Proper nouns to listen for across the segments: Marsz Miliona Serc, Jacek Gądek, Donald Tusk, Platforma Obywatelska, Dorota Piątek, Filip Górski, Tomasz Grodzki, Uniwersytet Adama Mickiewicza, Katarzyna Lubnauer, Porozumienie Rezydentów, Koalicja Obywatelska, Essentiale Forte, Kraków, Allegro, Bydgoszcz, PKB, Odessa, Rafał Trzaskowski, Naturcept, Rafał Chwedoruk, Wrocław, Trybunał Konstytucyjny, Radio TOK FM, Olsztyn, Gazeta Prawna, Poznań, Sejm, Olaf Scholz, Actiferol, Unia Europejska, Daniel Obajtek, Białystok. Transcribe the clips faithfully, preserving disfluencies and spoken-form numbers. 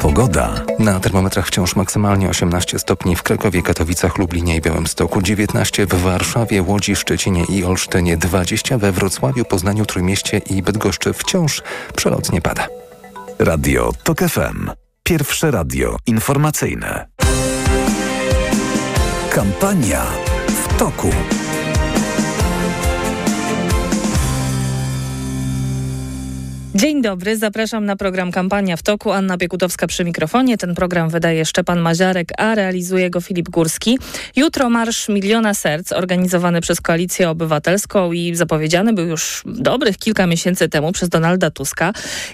Pogoda. Na termometrach wciąż maksymalnie osiemnaście stopni w Krakowie, Katowicach, Lublinie i Białymstoku, dziewiętnaście w Warszawie, Łodzi, Szczecinie i Olsztynie, dwadzieścia we Wrocławiu, Poznaniu, Trójmieście i Bydgoszczy. Wciąż przelotnie pada. Radio TOK F M. Pierwsze radio informacyjne. Kampania w toku. Dzień dobry, zapraszam na program Kampania w toku. Anna Piekutowska przy mikrofonie. Ten program wydaje Szczepan Maziarek, a realizuje go Filip Górski. Jutro Marsz Miliona Serc, organizowany przez Koalicję Obywatelską i zapowiedziany był już dobrych kilka miesięcy temu przez Donalda Tuska.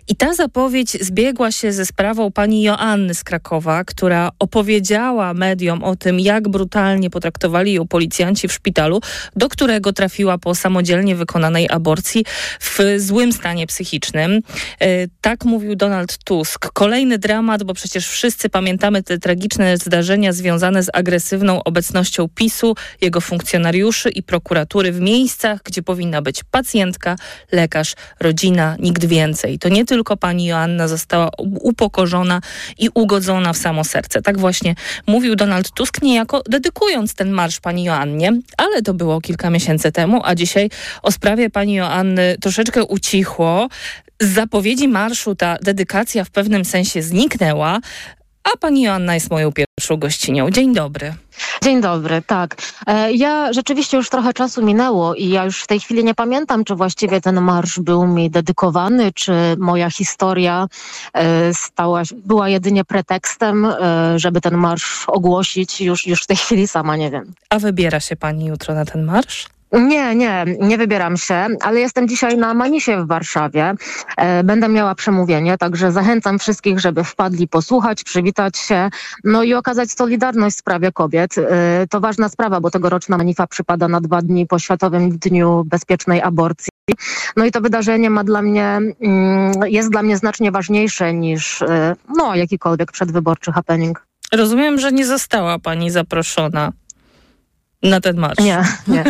I ta zapowiedź zbiegła się ze sprawą pani Joanny z Krakowa, która opowiedziała mediom o tym, jak brutalnie potraktowali ją policjanci w szpitalu, do którego trafiła po samodzielnie wykonanej aborcji w złym stanie psychicznym. Tak mówił Donald Tusk. Kolejny dramat, bo przecież wszyscy pamiętamy te tragiczne zdarzenia związane z agresywną obecnością PiSu, jego funkcjonariuszy i prokuratury w miejscach, gdzie powinna być pacjentka, lekarz, rodzina, nikt więcej. To nie tylko pani Joanna została upokorzona i ugodzona w samo serce. Tak właśnie mówił Donald Tusk, niejako dedykując ten marsz pani Joannie, ale to było kilka miesięcy temu, a dzisiaj o sprawie pani Joanny troszeczkę ucichło. Z zapowiedzi marszu ta dedykacja w pewnym sensie zniknęła, a pani Joanna jest moją pierwszą gościnią. Dzień dobry. Dzień dobry, tak. Ja rzeczywiście już trochę czasu minęło i ja już w tej chwili nie pamiętam, czy właściwie ten marsz był mi dedykowany, czy moja historia stała, była jedynie pretekstem, żeby ten marsz ogłosić. Już, już w tej chwili sama nie wiem. A wybiera się pani jutro na ten marsz? Nie, nie, nie wybieram się, ale jestem dzisiaj na Manifie w Warszawie. Będę miała przemówienie, także zachęcam wszystkich, żeby wpadli posłuchać, przywitać się, no i okazać solidarność w sprawie kobiet. To ważna sprawa, bo tegoroczna Manifa przypada na dwa dni po Światowym Dniu Bezpiecznej Aborcji. No i to wydarzenie ma dla mnie, jest dla mnie znacznie ważniejsze niż no, jakikolwiek przedwyborczy happening. Rozumiem, że nie została pani zaproszona na ten marsz. Nie, nie,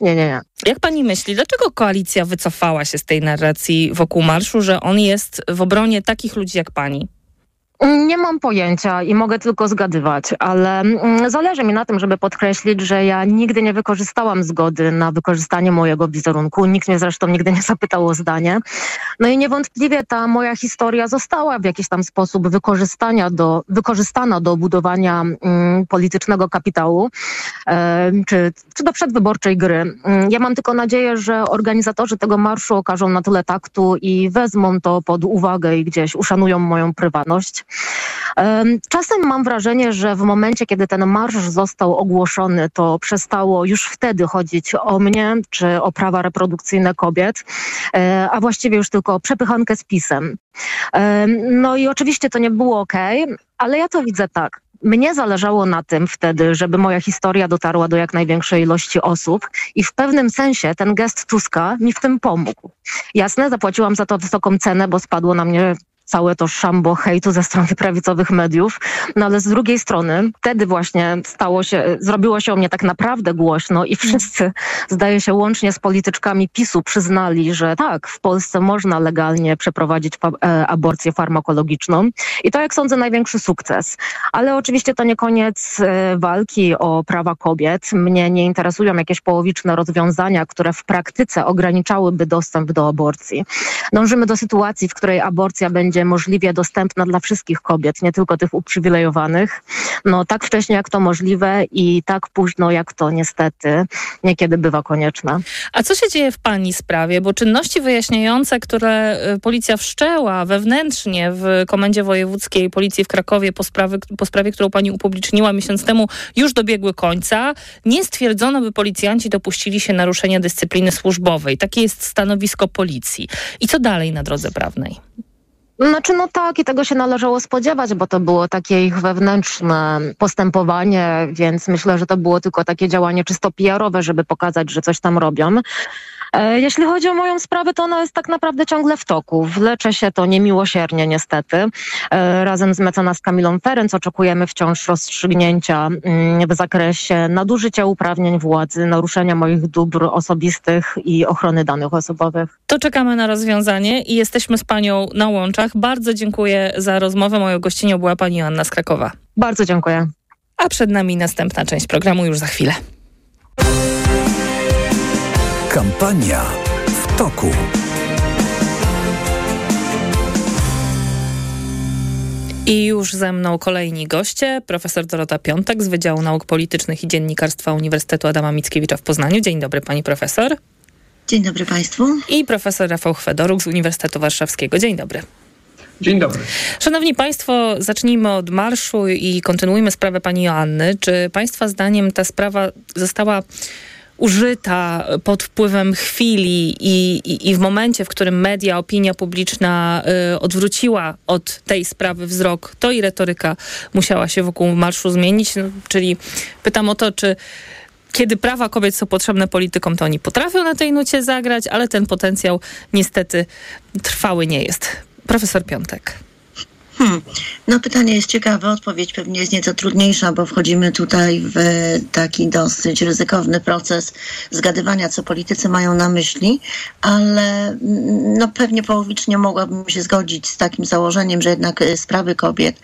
nie, nie, nie. Jak pani myśli, dlaczego koalicja wycofała się z tej narracji wokół marszu, że on jest w obronie takich ludzi jak pani? Nie mam pojęcia i mogę tylko zgadywać, ale zależy mi na tym, żeby podkreślić, że ja nigdy nie wykorzystałam zgody na wykorzystanie mojego wizerunku. Nikt mnie zresztą nigdy nie zapytał o zdanie. No i niewątpliwie ta moja historia została w jakiś tam sposób wykorzystana do, wykorzystana do budowania mm, politycznego kapitału y, czy, czy do przedwyborczej gry. Ja mam tylko nadzieję, że organizatorzy tego marszu okażą na tyle taktu i wezmą to pod uwagę i gdzieś uszanują moją prywatność. Czasem mam wrażenie, że w momencie, kiedy ten marsz został ogłoszony, to przestało już wtedy chodzić o mnie czy o prawa reprodukcyjne kobiet, a właściwie już tylko o przepychankę z PiS-em. No i oczywiście to nie było okej, ale ja to widzę tak. Mnie zależało na tym wtedy, żeby moja historia dotarła do jak największej ilości osób i w pewnym sensie ten gest Tuska mi w tym pomógł. Jasne, zapłaciłam za to wysoką cenę, bo spadło na mnie całe to szambo hejtu ze strony prawicowych mediów, no ale z drugiej strony wtedy właśnie stało się, zrobiło się o mnie tak naprawdę głośno i wszyscy, zdaje się, łącznie z polityczkami PiSu przyznali, że tak, w Polsce można legalnie przeprowadzić aborcję farmakologiczną i to, jak sądzę, największy sukces. Ale oczywiście to nie koniec walki o prawa kobiet. Mnie nie interesują jakieś połowiczne rozwiązania, które w praktyce ograniczałyby dostęp do aborcji. Dążymy do sytuacji, w której aborcja będzie możliwie dostępna dla wszystkich kobiet, nie tylko tych uprzywilejowanych. No tak wcześnie jak to możliwe i tak późno jak to niestety niekiedy bywa konieczne. A co się dzieje w pani sprawie? Bo czynności wyjaśniające, które policja wszczęła wewnętrznie w Komendzie Wojewódzkiej Policji w Krakowie po sprawie, po sprawie, którą pani upubliczniła miesiąc temu, już dobiegły końca. Nie stwierdzono, by policjanci dopuścili się naruszenia dyscypliny służbowej. Takie jest stanowisko policji. I co dalej na drodze prawnej? Znaczy no tak i tego się należało spodziewać, bo to było takie ich wewnętrzne postępowanie, więc myślę, że to było tylko takie działanie czysto P R-owe, żeby pokazać, że coś tam robią. Jeśli chodzi o moją sprawę, to ona jest tak naprawdę ciągle w toku. Wlecze się to niemiłosiernie niestety. Razem z mecenas Kamilą Ferenc oczekujemy wciąż rozstrzygnięcia w zakresie nadużycia uprawnień władzy, naruszenia moich dóbr osobistych i ochrony danych osobowych. To czekamy na rozwiązanie i jesteśmy z panią na łączach. Bardzo dziękuję za rozmowę. Moją gościnią była pani Joanna z Krakowa. Bardzo dziękuję. A przed nami następna część programu już za chwilę. Kampania w toku. I już ze mną kolejni goście. Profesor Dorota Piątek z Wydziału Nauk Politycznych i Dziennikarstwa Uniwersytetu Adama Mickiewicza w Poznaniu. Dzień dobry, pani profesor. Dzień dobry państwu. I profesor Rafał Chwedoruk z Uniwersytetu Warszawskiego. Dzień dobry. Dzień dobry. Szanowni państwo, zacznijmy od marszu i kontynuujmy sprawę pani Joanny. Czy państwa zdaniem ta sprawa została użyta pod wpływem chwili i, i, i w momencie, w którym media, opinia publiczna y, odwróciła od tej sprawy wzrok, to i retoryka musiała się wokół marszu zmienić? No, czyli pytam o to, czy kiedy prawa kobiet są potrzebne politykom, to oni potrafią na tej nucie zagrać, ale ten potencjał niestety trwały nie jest. Profesor Piątek. Hmm. No pytanie jest ciekawe, odpowiedź pewnie jest nieco trudniejsza, bo wchodzimy tutaj w taki dosyć ryzykowny proces zgadywania, co politycy mają na myśli, ale no pewnie połowicznie mogłabym się zgodzić z takim założeniem, że jednak sprawy kobiet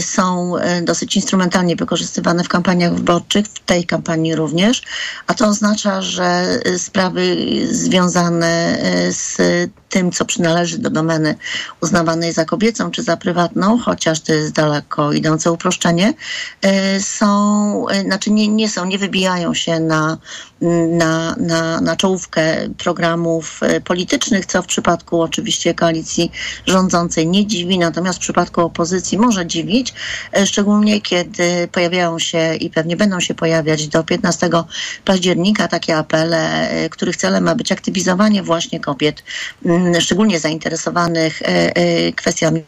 są dosyć instrumentalnie wykorzystywane w kampaniach wyborczych, w tej kampanii również, a to oznacza, że sprawy związane z tym, co przynależy do domeny uznawanej za kobiecą czy za prywatną, chociaż to jest daleko idące uproszczenie, są, znaczy nie, nie są, nie wybijają się na, na, na, na czołówkę programów politycznych, co w przypadku oczywiście koalicji rządzącej nie dziwi, natomiast w przypadku opozycji może dziwić, szczególnie kiedy pojawiają się i pewnie będą się pojawiać do piętnastego października takie apele, których celem ma być aktywizowanie właśnie kobiet, szczególnie zainteresowanych kwestiami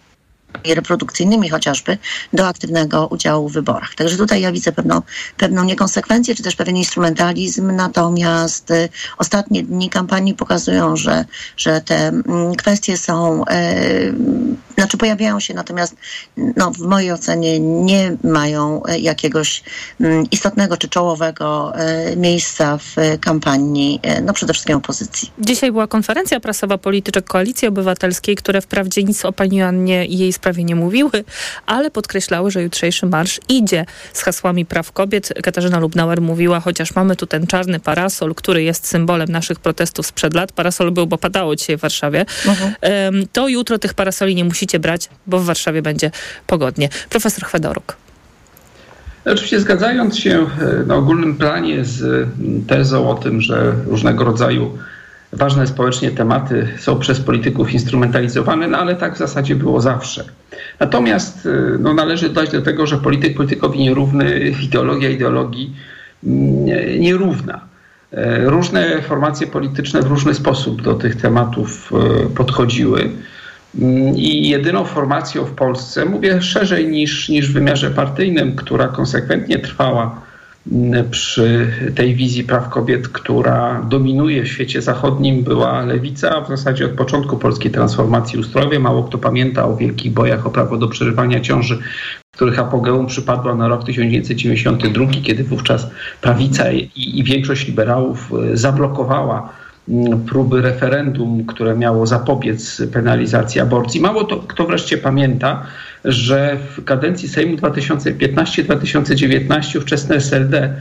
reprodukcyjnymi chociażby, do aktywnego udziału w wyborach. Także tutaj ja widzę pewną, pewną niekonsekwencję, czy też pewien instrumentalizm, natomiast y, ostatnie dni kampanii pokazują, że, że te m, kwestie są, y, znaczy pojawiają się, natomiast no, w mojej ocenie nie mają jakiegoś m, istotnego czy czołowego y, miejsca w kampanii, y, no przede wszystkim opozycji. Dzisiaj była konferencja prasowa polityczek Koalicji Obywatelskiej, które wprawdzie nic o pani Joannie i jej prawie nie mówiły, ale podkreślały, że jutrzejszy marsz idzie z hasłami praw kobiet. Katarzyna Lubnauer mówiła, chociaż mamy tu ten czarny parasol, który jest symbolem naszych protestów sprzed lat, parasol był, bo padało dzisiaj w Warszawie, mhm. to jutro tych parasoli nie musicie brać, bo w Warszawie będzie pogodnie. Profesor Chwedoruk. Oczywiście zgadzając się na ogólnym planie z tezą o tym, że różnego rodzaju ważne społecznie tematy są przez polityków instrumentalizowane, no ale tak w zasadzie było zawsze. Natomiast no, należy dodać do tego, że polityk politykowi nierówny, ideologia ideologii nierówna. Różne formacje polityczne w różny sposób do tych tematów podchodziły i jedyną formacją w Polsce, mówię szerzej niż, niż w wymiarze partyjnym, która konsekwentnie trwała przy tej wizji praw kobiet, która dominuje w świecie zachodnim, była lewica. W zasadzie od początku polskiej transformacji ustrojowej. Mało kto pamięta o wielkich bojach o prawo do przerywania ciąży, których apogeum przypadła na rok tysiąc dziewięćset dziewięćdziesiąty drugi, kiedy wówczas prawica i, i większość liberałów zablokowała próby referendum, które miało zapobiec penalizacji aborcji. Mało to, kto wreszcie pamięta, że w kadencji Sejmu dwa tysiące piętnastego dwa tysiące dziewiętnastego wczesne S L D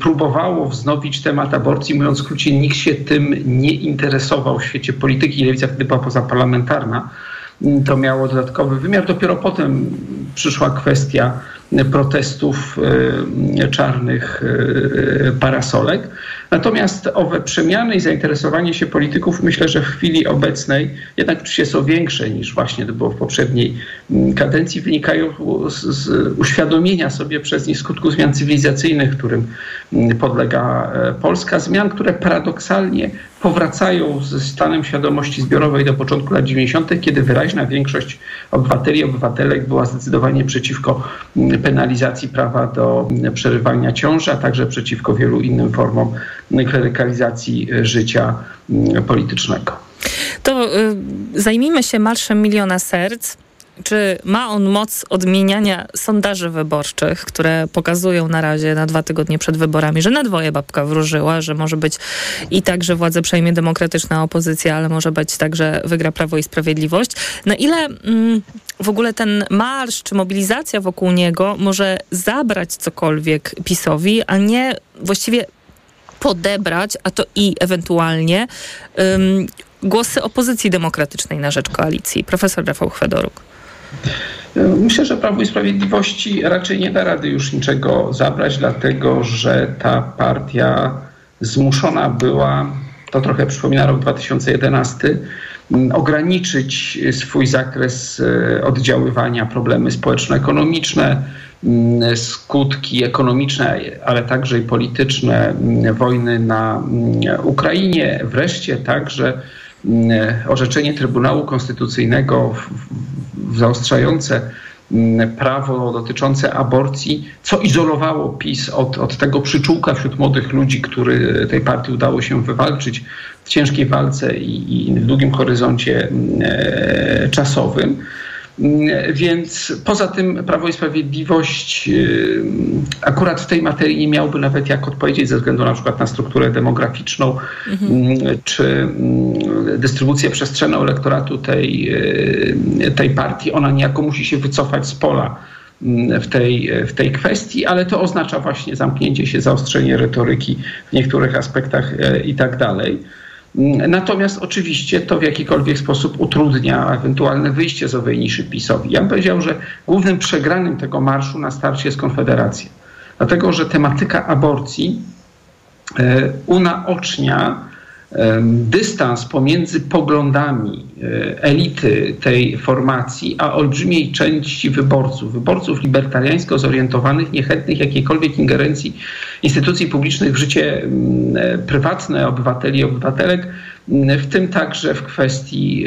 próbowało wznowić temat aborcji, mówiąc w skrócie, nikt się tym nie interesował w świecie polityki. Lewica wtedy była pozaparlamentarna. To miało dodatkowy wymiar. Dopiero potem przyszła kwestia protestów czarnych parasolek. Natomiast owe przemiany i zainteresowanie się polityków, myślę, że w chwili obecnej jednak oczywiście są większe niż właśnie to było w poprzedniej kadencji, wynikają z, z uświadomienia sobie przez nich skutków zmian cywilizacyjnych, którym podlega Polska. Zmian, które paradoksalnie powracają ze stanem świadomości zbiorowej do początku lat dziewięćdziesiątych, kiedy wyraźna większość obywateli i obywatelek była zdecydowanie przeciwko penalizacji prawa do przerywania ciąży, a także przeciwko wielu innym formom klerykalizacji życia politycznego. To zajmijmy się Marszem Miliona Serc. Czy ma on moc odmieniania sondaży wyborczych, które pokazują na razie na dwa tygodnie przed wyborami, że na dwoje babka wróżyła, że może być i tak, że władzę przejmie demokratyczna opozycja, ale może być tak, że wygra Prawo i Sprawiedliwość. Na ile mm, w ogóle ten marsz czy mobilizacja wokół niego może zabrać cokolwiek PiS-owi, a nie właściwie podebrać, a to i ewentualnie um, głosy opozycji demokratycznej na rzecz koalicji. Profesor Rafał Chwedoruk. Myślę, że Prawo i Sprawiedliwości raczej nie da rady już niczego zabrać, dlatego że ta partia zmuszona była, to trochę przypomina rok dwa tysiące jedenasty, ograniczyć swój zakres oddziaływania, problemy społeczno-ekonomiczne, skutki ekonomiczne, ale także i polityczne wojny na Ukrainie, wreszcie także orzeczenie Trybunału Konstytucyjnego zaostrzające prawo dotyczące aborcji, co izolowało PiS od, od tego przyczółka wśród młodych ludzi, który tej partii udało się wywalczyć w ciężkiej walce i, i w długim horyzoncie e, czasowym. Więc poza tym Prawo i Sprawiedliwość akurat w tej materii nie miałby nawet jak odpowiedzieć ze względu na przykład na strukturę demograficzną mhm. czy dystrybucję przestrzenną elektoratu tej, tej partii. Ona niejako musi się wycofać z pola w tej, w tej kwestii, ale to oznacza właśnie zamknięcie się, zaostrzenie retoryki w niektórych aspektach i tak dalej. Natomiast oczywiście to w jakikolwiek sposób utrudnia ewentualne wyjście z owej niszy PiS-owi. Ja bym powiedział, że głównym przegranym tego marszu na starcie jest Konfederacja. Dlatego, że tematyka aborcji e, unaocznia e, dystans pomiędzy poglądami e, elity tej formacji, a olbrzymiej części wyborców, wyborców libertariańsko zorientowanych, niechętnych jakiejkolwiek ingerencji instytucji publicznych w życie prywatne obywateli i obywatelek, w tym także w kwestii,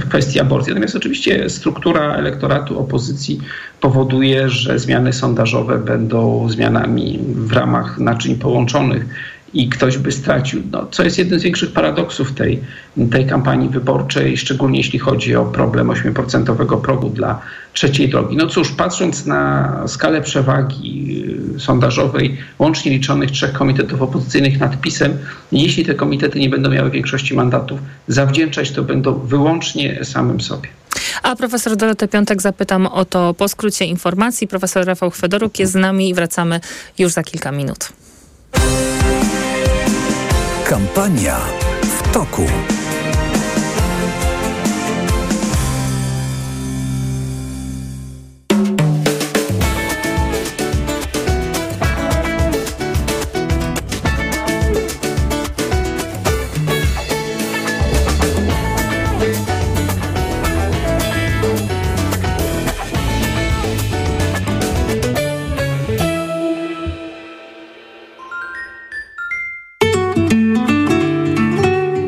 w kwestii aborcji. Natomiast oczywiście struktura elektoratu opozycji powoduje, że zmiany sondażowe będą zmianami w ramach naczyń połączonych i ktoś by stracił, no, co jest jednym z większych paradoksów tej, tej kampanii wyborczej, szczególnie jeśli chodzi o problem ośmioprocentowego progu dla trzeciej drogi. No cóż, patrząc na skalę przewagi sondażowej łącznie liczonych trzech komitetów opozycyjnych nad PiS-em, jeśli te komitety nie będą miały większości mandatów, zawdzięczać to będą wyłącznie samym sobie. A profesor Dorotę Piątek zapytam o to po skrócie informacji. Profesor Rafał Chwedoruk jest z nami i wracamy już za kilka minut. Kampania w toku.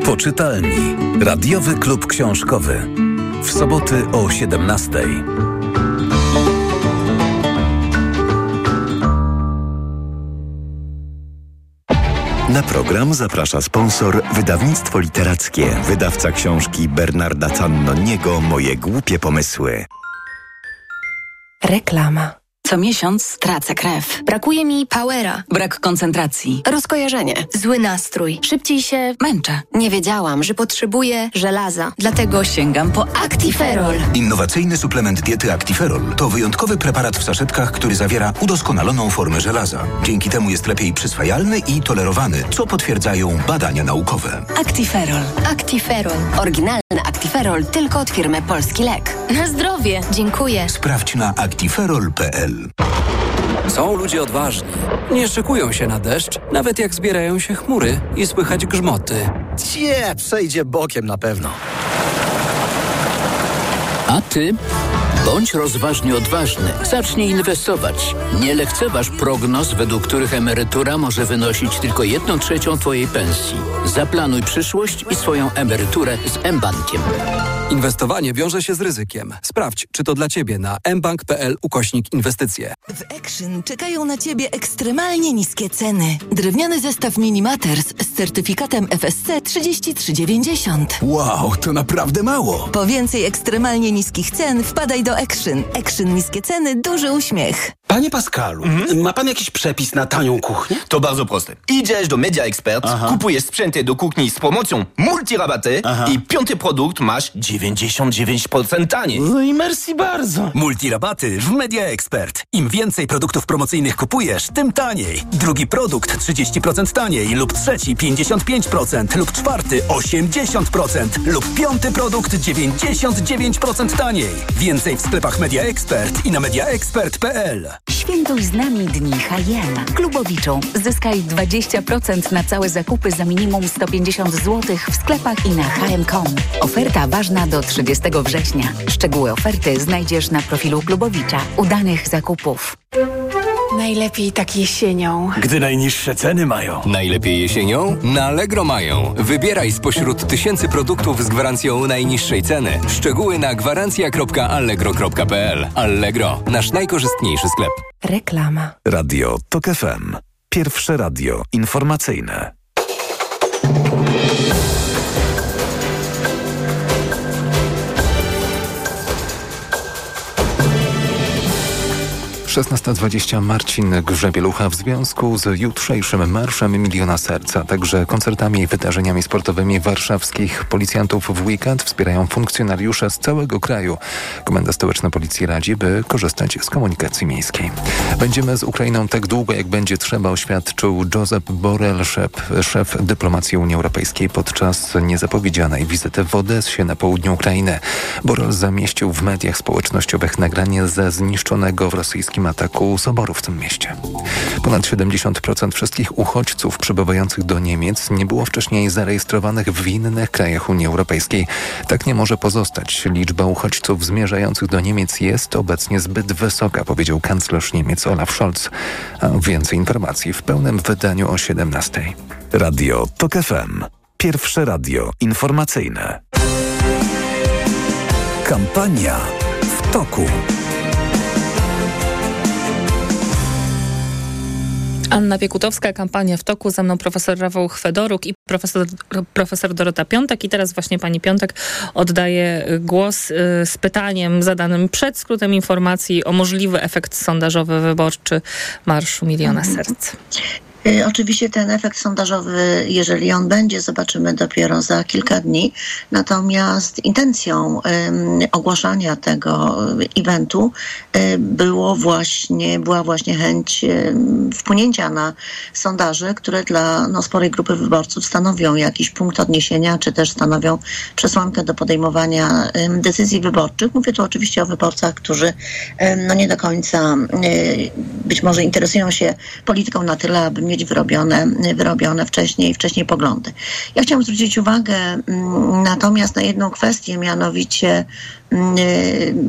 Poczytalni. Radiowy klub książkowy. W soboty o siedemnastej. Na program zaprasza sponsor Wydawnictwo Literackie. Wydawca książki Bernarda Cannoniego Moje głupie pomysły. Reklama. Co miesiąc tracę krew. Brakuje mi powera. Brak koncentracji. Rozkojarzenie. Zły nastrój. Szybciej się męczę. Nie wiedziałam, że potrzebuję żelaza. Dlatego sięgam po Actiferol. Innowacyjny suplement diety Actiferol to wyjątkowy preparat w saszetkach, który zawiera udoskonaloną formę żelaza. Dzięki temu jest lepiej przyswajalny i tolerowany, co potwierdzają badania naukowe. Actiferol. Actiferol. Oryginalny Actiferol tylko od firmy Polski Lek. Na zdrowie. Dziękuję. Sprawdź na actiferol kropka p l. Są ludzie odważni. Nie szykują się na deszcz, nawet jak zbierają się chmury i słychać grzmoty. Cie, przejdzie bokiem na pewno. A ty? Bądź rozważnie odważny. Zacznij inwestować. Nie lekceważ prognoz, według których emerytura może wynosić tylko jedną trzecią Twojej pensji. Zaplanuj przyszłość i swoją emeryturę z mBankiem. Inwestowanie wiąże się z ryzykiem. Sprawdź, czy to dla Ciebie na mBank.pl ukośnik inwestycje. W Action czekają na Ciebie ekstremalnie niskie ceny. Drewniany zestaw Mini Matters z certyfikatem F S C trzydzieści trzy dziewięćdziesiąt. Wow, to naprawdę mało! Po więcej ekstremalnie niskich cen wpadaj do Action. Action niskie ceny, duży uśmiech. Panie Pascalu, mm-hmm. ma Pan jakiś przepis na tanią kuchnię? To bardzo proste. Idziesz do MediaExpert, kupujesz sprzęty do kuchni z promocją multirabaty Aha. i piąty produkt masz dziewięćdziesiąt dziewięć procent taniej. No i merci bardzo. Multirabaty w MediaExpert. Im więcej produktów promocyjnych kupujesz, tym taniej. Drugi produkt trzydzieści procent taniej lub trzeci pięćdziesiąt pięć procent lub czwarty osiemdziesiąt procent lub piąty produkt dziewięćdziesiąt dziewięć procent taniej. Więcej w sklepach MediaExpert i na mediaexpert kropka p l. Świętuj z nami dni H M. Klubowiczą. Zyskaj dwadzieścia procent na całe zakupy za minimum sto pięćdziesiąt złotych w sklepach i na h m kropka com. Oferta ważna do trzydziestego września. Szczegóły oferty znajdziesz na profilu Klubowicza. Udanych zakupów. Najlepiej tak jesienią. Gdy najniższe ceny mają. Najlepiej jesienią? Na Allegro mają. Wybieraj spośród tysięcy produktów z gwarancją najniższej ceny. Szczegóły na gwarancja kropka allegro kropka p l. Allegro, nasz najkorzystniejszy sklep. Reklama. Radio TOK F M. Pierwsze radio informacyjne. szesnasta dwadzieścia Marcin Grzebielucha. W związku z jutrzejszym Marszem Miliona Serca, także koncertami i wydarzeniami sportowymi warszawskich policjantów w weekend wspierają funkcjonariusze z całego kraju. Komenda Stołeczna Policji radzi, by korzystać z komunikacji miejskiej. Będziemy z Ukrainą tak długo, jak będzie trzeba, oświadczył Josep Borrell, szef dyplomacji Unii Europejskiej podczas niezapowiedzianej wizyty w Odessie na południu Ukrainy. Borrell zamieścił w mediach społecznościowych nagranie ze zniszczonego w rosyjskim ataku soboru w tym mieście. Ponad siedemdziesiąt procent wszystkich uchodźców przybywających do Niemiec nie było wcześniej zarejestrowanych w innych krajach Unii Europejskiej. Tak nie może pozostać. Liczba uchodźców zmierzających do Niemiec jest obecnie zbyt wysoka, powiedział kanclerz Niemiec Olaf Scholz. A więcej informacji w pełnym wydaniu o siedemnastej. Radio TOK F M. Pierwsze radio informacyjne. Kampania w toku. Anna Piekutowska, kampania w toku, za mną profesor Rafał Chwedoruk i profesor, profesor Dorota Piątek. I teraz właśnie pani Piątek oddaje głos y, z pytaniem zadanym przed skrótem informacji o możliwy efekt sondażowy wyborczy Marszu Miliona Serc. Oczywiście ten efekt sondażowy, jeżeli on będzie, zobaczymy dopiero za kilka dni. Natomiast intencją ym, ogłaszania tego eventu y, było właśnie, była właśnie chęć ym, wpłynięcia na sondaże, które dla no, sporej grupy wyborców stanowią jakiś punkt odniesienia, czy też stanowią przesłankę do podejmowania ym, decyzji wyborczych. Mówię tu oczywiście o wyborcach, którzy ym, no, nie do końca y, być może interesują się polityką na tyle, aby mieć wyrobione, wyrobione wcześniej, wcześniej poglądy. Ja chciałam zwrócić uwagę m, natomiast na jedną kwestię, mianowicie m,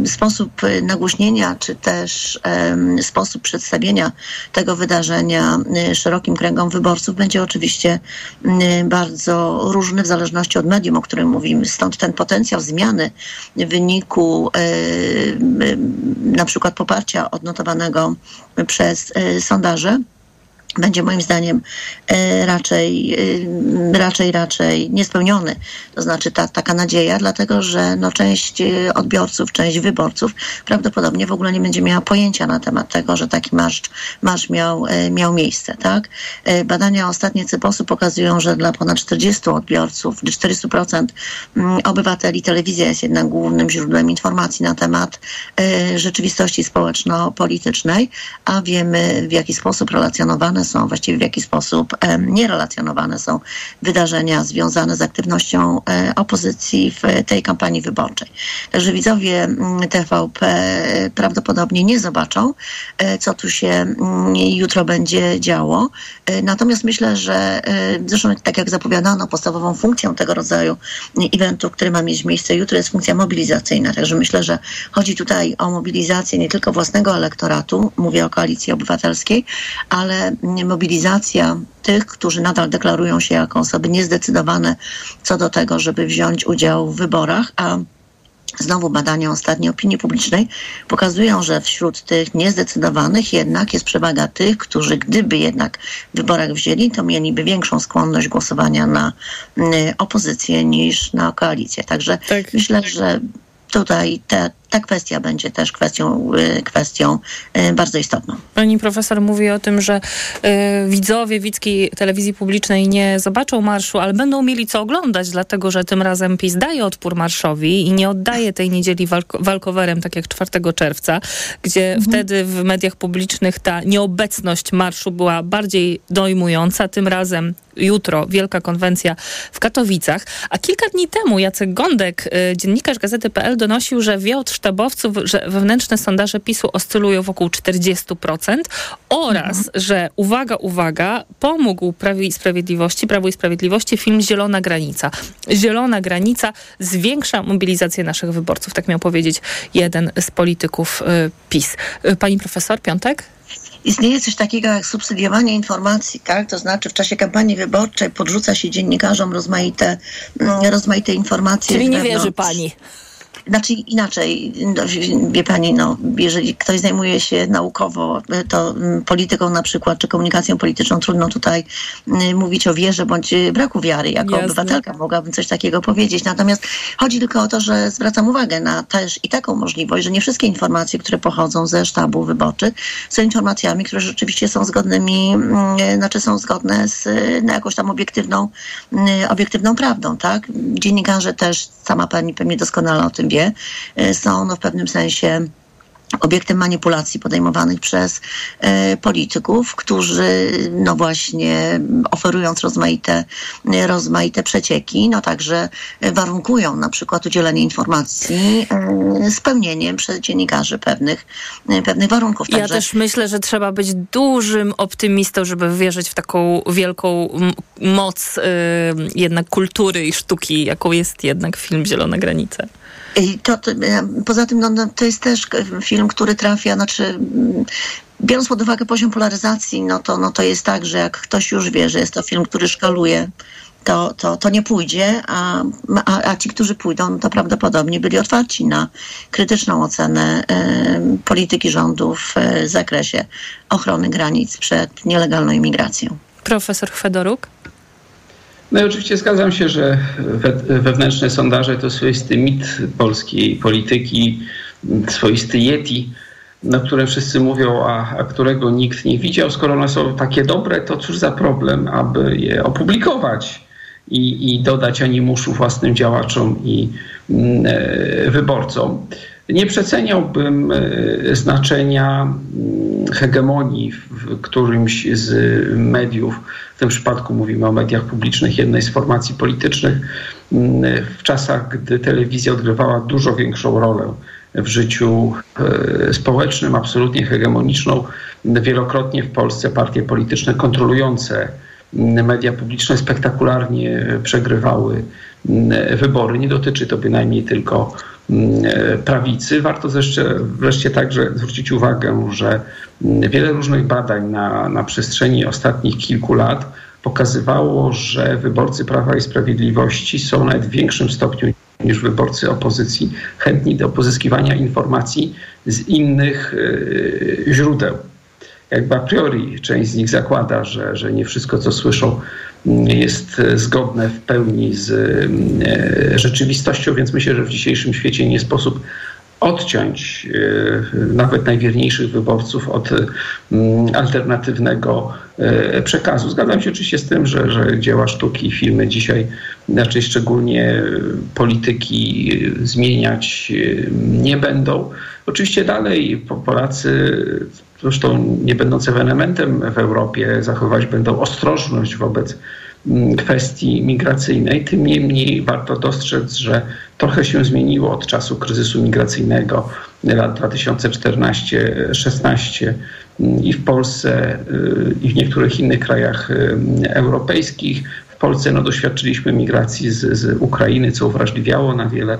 sposób nagłośnienia, czy też m, sposób przedstawienia tego wydarzenia m, szerokim kręgom wyborców będzie oczywiście m, bardzo różny w zależności od medium, o którym mówimy. Stąd ten potencjał zmiany w wyniku m, m, na przykład poparcia odnotowanego przez m, sondaże będzie moim zdaniem raczej, raczej, raczej niespełniony. To znaczy ta, taka nadzieja, dlatego że no, część odbiorców, część wyborców prawdopodobnie w ogóle nie będzie miała pojęcia na temat tego, że taki marsz, marsz miał, miał miejsce. Tak? Badania ostatnie Cyposu pokazują, że dla ponad czterdziestu odbiorców, czterdzieści procent obywateli telewizja jest jednak głównym źródłem informacji na temat rzeczywistości społeczno-politycznej, a wiemy, w jaki sposób relacjonowane są, właściwie w jaki sposób nie relacjonowane są wydarzenia związane z aktywnością opozycji w tej kampanii wyborczej. Także widzowie T V P prawdopodobnie nie zobaczą, co tu się jutro będzie działo. Natomiast myślę, że zresztą tak jak zapowiadano, podstawową funkcją tego rodzaju eventu, który ma mieć miejsce jutro, jest funkcja mobilizacyjna. Także myślę, że chodzi tutaj o mobilizację nie tylko własnego elektoratu, mówię o Koalicji Obywatelskiej, ale mobilizacja tych, którzy nadal deklarują się jako osoby niezdecydowane co do tego, żeby wziąć udział w wyborach, a znowu badania ostatniej opinii publicznej pokazują, że wśród tych niezdecydowanych jednak jest przewaga tych, którzy gdyby jednak w wyborach wzięli, to mieliby większą skłonność głosowania na opozycję niż na koalicję. Także tak. Myślę, że tutaj te Ta kwestia będzie też kwestią, kwestią bardzo istotną. Pani profesor mówi o tym, że y, widzowie widzkiej telewizji publicznej nie zobaczą marszu, ale będą mieli co oglądać, dlatego że tym razem PiS daje odpór marszowi i nie oddaje tej niedzieli walk- walkowerem, tak jak czwartego czerwca, gdzie mhm. wtedy w mediach publicznych ta nieobecność marszu była bardziej dojmująca. Tym razem jutro wielka konwencja w Katowicach. A kilka dni temu Jacek Gądek, y, dziennikarz Gazety kropka pe el, donosił, że wie od sztabowców, że wewnętrzne sondaże PiSu oscylują wokół czterdziestu procent oraz, mhm. że uwaga, uwaga, pomógł Prawu i Sprawiedliwości, Prawu i Sprawiedliwości film Zielona Granica. Zielona Granica zwiększa mobilizację naszych wyborców, tak miał powiedzieć jeden z polityków y, PiS. Pani profesor Piątek? Istnieje coś takiego jak subsydiowanie informacji, tak? To znaczy w czasie kampanii wyborczej podrzuca się dziennikarzom rozmaite, rozmaite informacje. Czyli nie wierzy pani? Znaczy inaczej, wie pani, no, jeżeli ktoś zajmuje się naukowo, to polityką na przykład, czy komunikacją polityczną, trudno tutaj mówić o wierze bądź braku wiary. Jako Jasne. Obywatelka mogłabym coś takiego powiedzieć. Natomiast chodzi tylko o to, że zwracam uwagę na też i taką możliwość, że nie wszystkie informacje, które pochodzą ze sztabu wyborczych, są informacjami, które rzeczywiście są zgodnymi, znaczy są zgodne z no, jakąś tam obiektywną, obiektywną prawdą, tak? Dziennikarze też, sama pani pewnie doskonale o tym wie, są no, w pewnym sensie obiektem manipulacji podejmowanych przez y, polityków, którzy no właśnie oferując rozmaite, rozmaite przecieki, no także warunkują na przykład udzielenie informacji y, spełnieniem przez dziennikarzy pewnych, y, pewnych warunków. Także... Ja też myślę, że trzeba być dużym optymistą, żeby wierzyć w taką wielką m- moc y, jednak kultury i sztuki, jaką jest jednak film Zielona Granica. To, to, poza tym no, to jest też film, który trafia, znaczy biorąc pod uwagę poziom polaryzacji, no to, no to jest tak, że jak ktoś już wie, że jest to film, który szkaluje, to, to, to nie pójdzie, a, a, a ci, którzy pójdą, no to prawdopodobnie byli otwarci na krytyczną ocenę y, polityki rządu w y, zakresie ochrony granic przed nielegalną imigracją. Profesor Chwedoruk? No i oczywiście zgadzam się, że wewnętrzne sondaże to swoisty mit polskiej polityki, swoisty yeti, na którym wszyscy mówią, a, a którego nikt nie widział. Skoro one są takie dobre, to cóż za problem, aby je opublikować i, i dodać animuszu własnym działaczom i y, wyborcom. Nie przeceniałbym y, znaczenia y, hegemonii w którymś z y, mediów. W tym przypadku mówimy o mediach publicznych jednej z formacji politycznych w czasach, gdy telewizja odgrywała dużo większą rolę w życiu społecznym, absolutnie hegemoniczną. Wielokrotnie w Polsce partie polityczne kontrolujące media publiczne spektakularnie przegrywały wybory. Nie dotyczy to bynajmniej tylko prawicy. Warto wreszcie także zwrócić uwagę, że wiele różnych badań na, na przestrzeni ostatnich kilku lat pokazywało, że wyborcy Prawa i Sprawiedliwości są nawet w większym stopniu niż wyborcy opozycji chętni do pozyskiwania informacji z innych yy, źródeł. Jakby a priori część z nich zakłada, że, że nie wszystko, co słyszą, jest zgodne w pełni z rzeczywistością, więc myślę, że w dzisiejszym świecie nie sposób odciąć nawet najwierniejszych wyborców od alternatywnego przekazu. Zgadzam się oczywiście z tym, że, że dzieła sztuki i filmy dzisiaj, znaczy szczególnie polityki, zmieniać nie będą. Oczywiście dalej Polacy, zresztą nie będąc ewenementem w Europie, zachować będą ostrożność wobec kwestii migracyjnej. Tym niemniej warto dostrzec, że trochę się zmieniło od czasu kryzysu migracyjnego lat dwa tysiące czternaście szesnaście i w Polsce, i w niektórych innych krajach europejskich. W Polsce no, doświadczyliśmy migracji z, z Ukrainy, co uwrażliwiało na wiele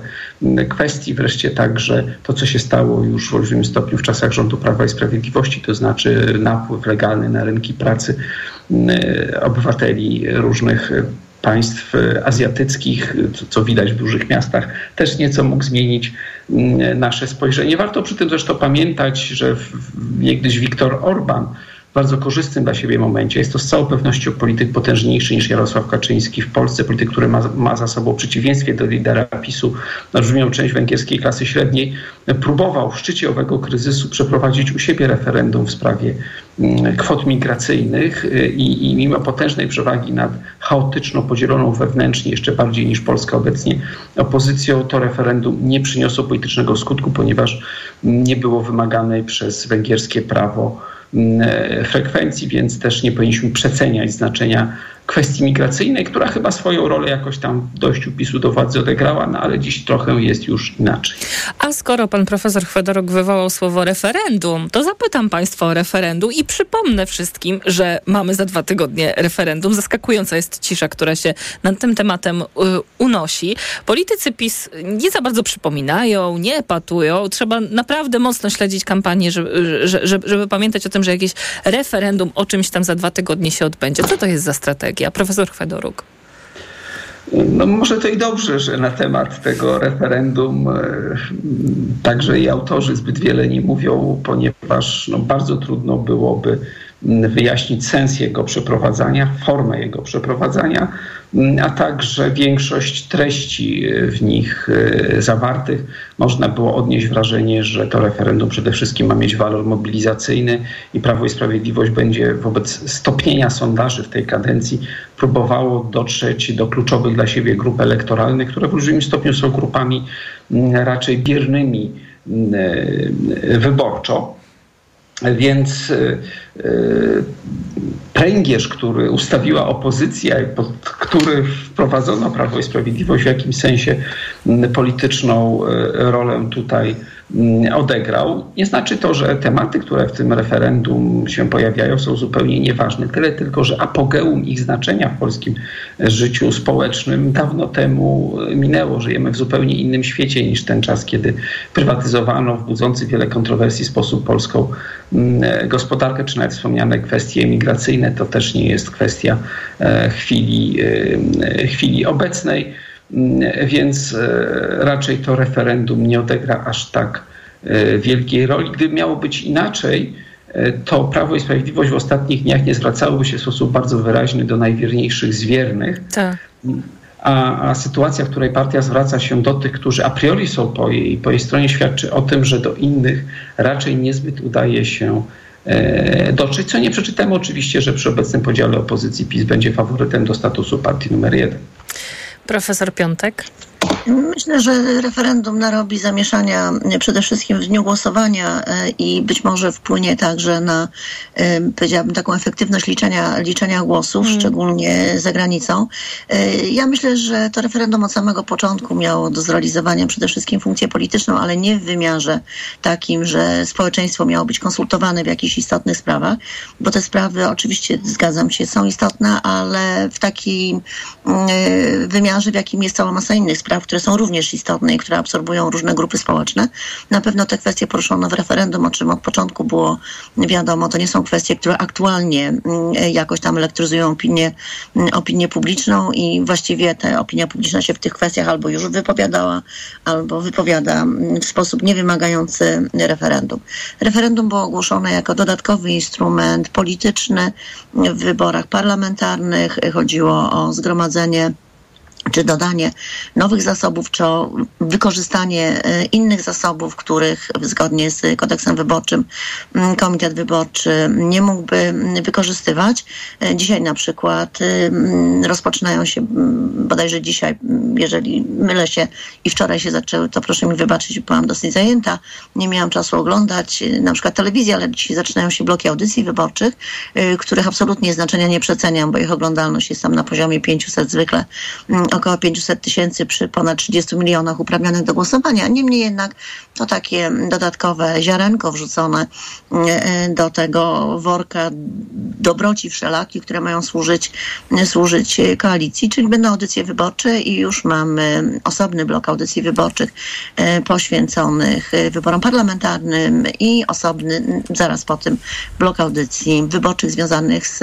kwestii. Wreszcie także to, co się stało już w olbrzymim stopniu w czasach rządu Prawa i Sprawiedliwości, to znaczy napływ legalny na rynki pracy obywateli różnych państw azjatyckich, co widać w dużych miastach, też nieco mógł zmienić nasze spojrzenie. Warto przy tym zresztą pamiętać, że niegdyś Viktor Orban w bardzo korzystnym dla siebie momencie. Jest to z całą pewnością polityk potężniejszy niż Jarosław Kaczyński w Polsce. Polityk, który ma, ma za sobą, w przeciwieństwie do lidera PiSu, olbrzymią część węgierskiej klasy średniej, próbował w szczycie owego kryzysu przeprowadzić u siebie referendum w sprawie kwot migracyjnych i, i mimo potężnej przewagi nad chaotyczną, podzieloną wewnętrznie, jeszcze bardziej niż Polska obecnie opozycją, to referendum nie przyniosło politycznego skutku, ponieważ nie było wymaganej przez węgierskie prawo frekwencji, więc też nie powinniśmy przeceniać znaczenia kwestii migracyjnej, która chyba swoją rolę jakoś tam w dojściu PiSu do władzy odegrała, no ale dziś trochę jest już inaczej. A skoro pan profesor Chwedoruk wywołał słowo referendum, to zapytam państwa o referendum i przypomnę wszystkim, że mamy za dwa tygodnie referendum. Zaskakująca jest cisza, która się nad tym tematem y, unosi. Politycy PiS nie za bardzo przypominają, nie patują. Trzeba naprawdę mocno śledzić kampanię, żeby, żeby, żeby pamiętać o tym, że jakieś referendum o czymś tam za dwa tygodnie się odbędzie. Co to jest za strategia? Ja, profesor Chwedoruk. No może to i dobrze, że na temat tego referendum także i autorzy zbyt wiele nie mówią, ponieważ no, bardzo trudno byłoby wyjaśnić sens jego przeprowadzania, formę jego przeprowadzania, a także większość treści w nich zawartych. Można było odnieść wrażenie, że to referendum przede wszystkim ma mieć walor mobilizacyjny i Prawo i Sprawiedliwość będzie wobec stopnienia sondaży w tej kadencji próbowało dotrzeć do kluczowych dla siebie grup elektoralnych, które w olbrzymim stopniu są grupami raczej biernymi wyborczo. Więc yy, pręgierz, który ustawiła opozycja, pod który wprowadzono Prawo i Sprawiedliwość, w jakimś sensie polityczną rolę tutaj odegrał. Nie znaczy to, że tematy, które w tym referendum się pojawiają, są zupełnie nieważne. Tyle tylko, że apogeum ich znaczenia w polskim życiu społecznym dawno temu minęło. Żyjemy w zupełnie innym świecie niż ten czas, kiedy prywatyzowano w budzący wiele kontrowersji sposób polską gospodarkę, czy nawet wspomniane kwestie emigracyjne. To też nie jest kwestia chwili, chwili obecnej. Więc raczej to referendum nie odegra aż tak wielkiej roli. Gdyby miało być inaczej, to Prawo i Sprawiedliwość w ostatnich dniach nie zwracałoby się w sposób bardzo wyraźny do najwierniejszych z wiernych. Tak. A, a sytuacja, w której partia zwraca się do tych, którzy a priori są po jej, po jej stronie, świadczy o tym, że do innych raczej niezbyt udaje się dotrzeć, co nie przeczytamy oczywiście, że przy obecnym podziale opozycji PiS będzie faworytem do statusu partii numer jeden. Profesor Piątek? Myślę, że referendum narobi zamieszania przede wszystkim w dniu głosowania i być może wpłynie także na, powiedziałabym, taką efektywność liczenia, liczenia głosów, mm. szczególnie za granicą. Ja myślę, że to referendum od samego początku miało do zrealizowania przede wszystkim funkcję polityczną, ale nie w wymiarze takim, że społeczeństwo miało być konsultowane w jakichś istotnych sprawach, bo te sprawy oczywiście, zgadzam się, są istotne, ale w takim wymiarze, w jakim jest cała masa innych spraw, które są również istotne i które absorbują różne grupy społeczne. Na pewno te kwestie poruszono w referendum, o czym od początku było wiadomo. To nie są kwestie, które aktualnie jakoś tam elektryzują opinię, opinię publiczną i właściwie ta opinia publiczna się w tych kwestiach albo już wypowiadała, albo wypowiada w sposób niewymagający referendum. Referendum było ogłoszone jako dodatkowy instrument polityczny w wyborach parlamentarnych. Chodziło o zgromadzenie czy dodanie nowych zasobów, czy wykorzystanie innych zasobów, których zgodnie z kodeksem wyborczym komitet wyborczy nie mógłby wykorzystywać. Dzisiaj na przykład rozpoczynają się, bodajże dzisiaj, jeżeli mylę się, i wczoraj się zaczęły, to proszę mi wybaczyć, byłam dosyć zajęta, nie miałam czasu oglądać na przykład telewizji, ale dzisiaj zaczynają się bloki audycji wyborczych, których absolutnie znaczenia nie przeceniam, bo ich oglądalność jest tam na poziomie pięciuset zwykle, około pięćset tysięcy przy ponad trzydziestu milionach uprawnionych do głosowania. Niemniej jednak to takie dodatkowe ziarenko wrzucone do tego worka dobroci wszelaki, które mają służyć, służyć koalicji, czyli będą audycje wyborcze i już mamy osobny blok audycji wyborczych poświęconych wyborom parlamentarnym i osobny zaraz po tym blok audycji wyborczych związanych z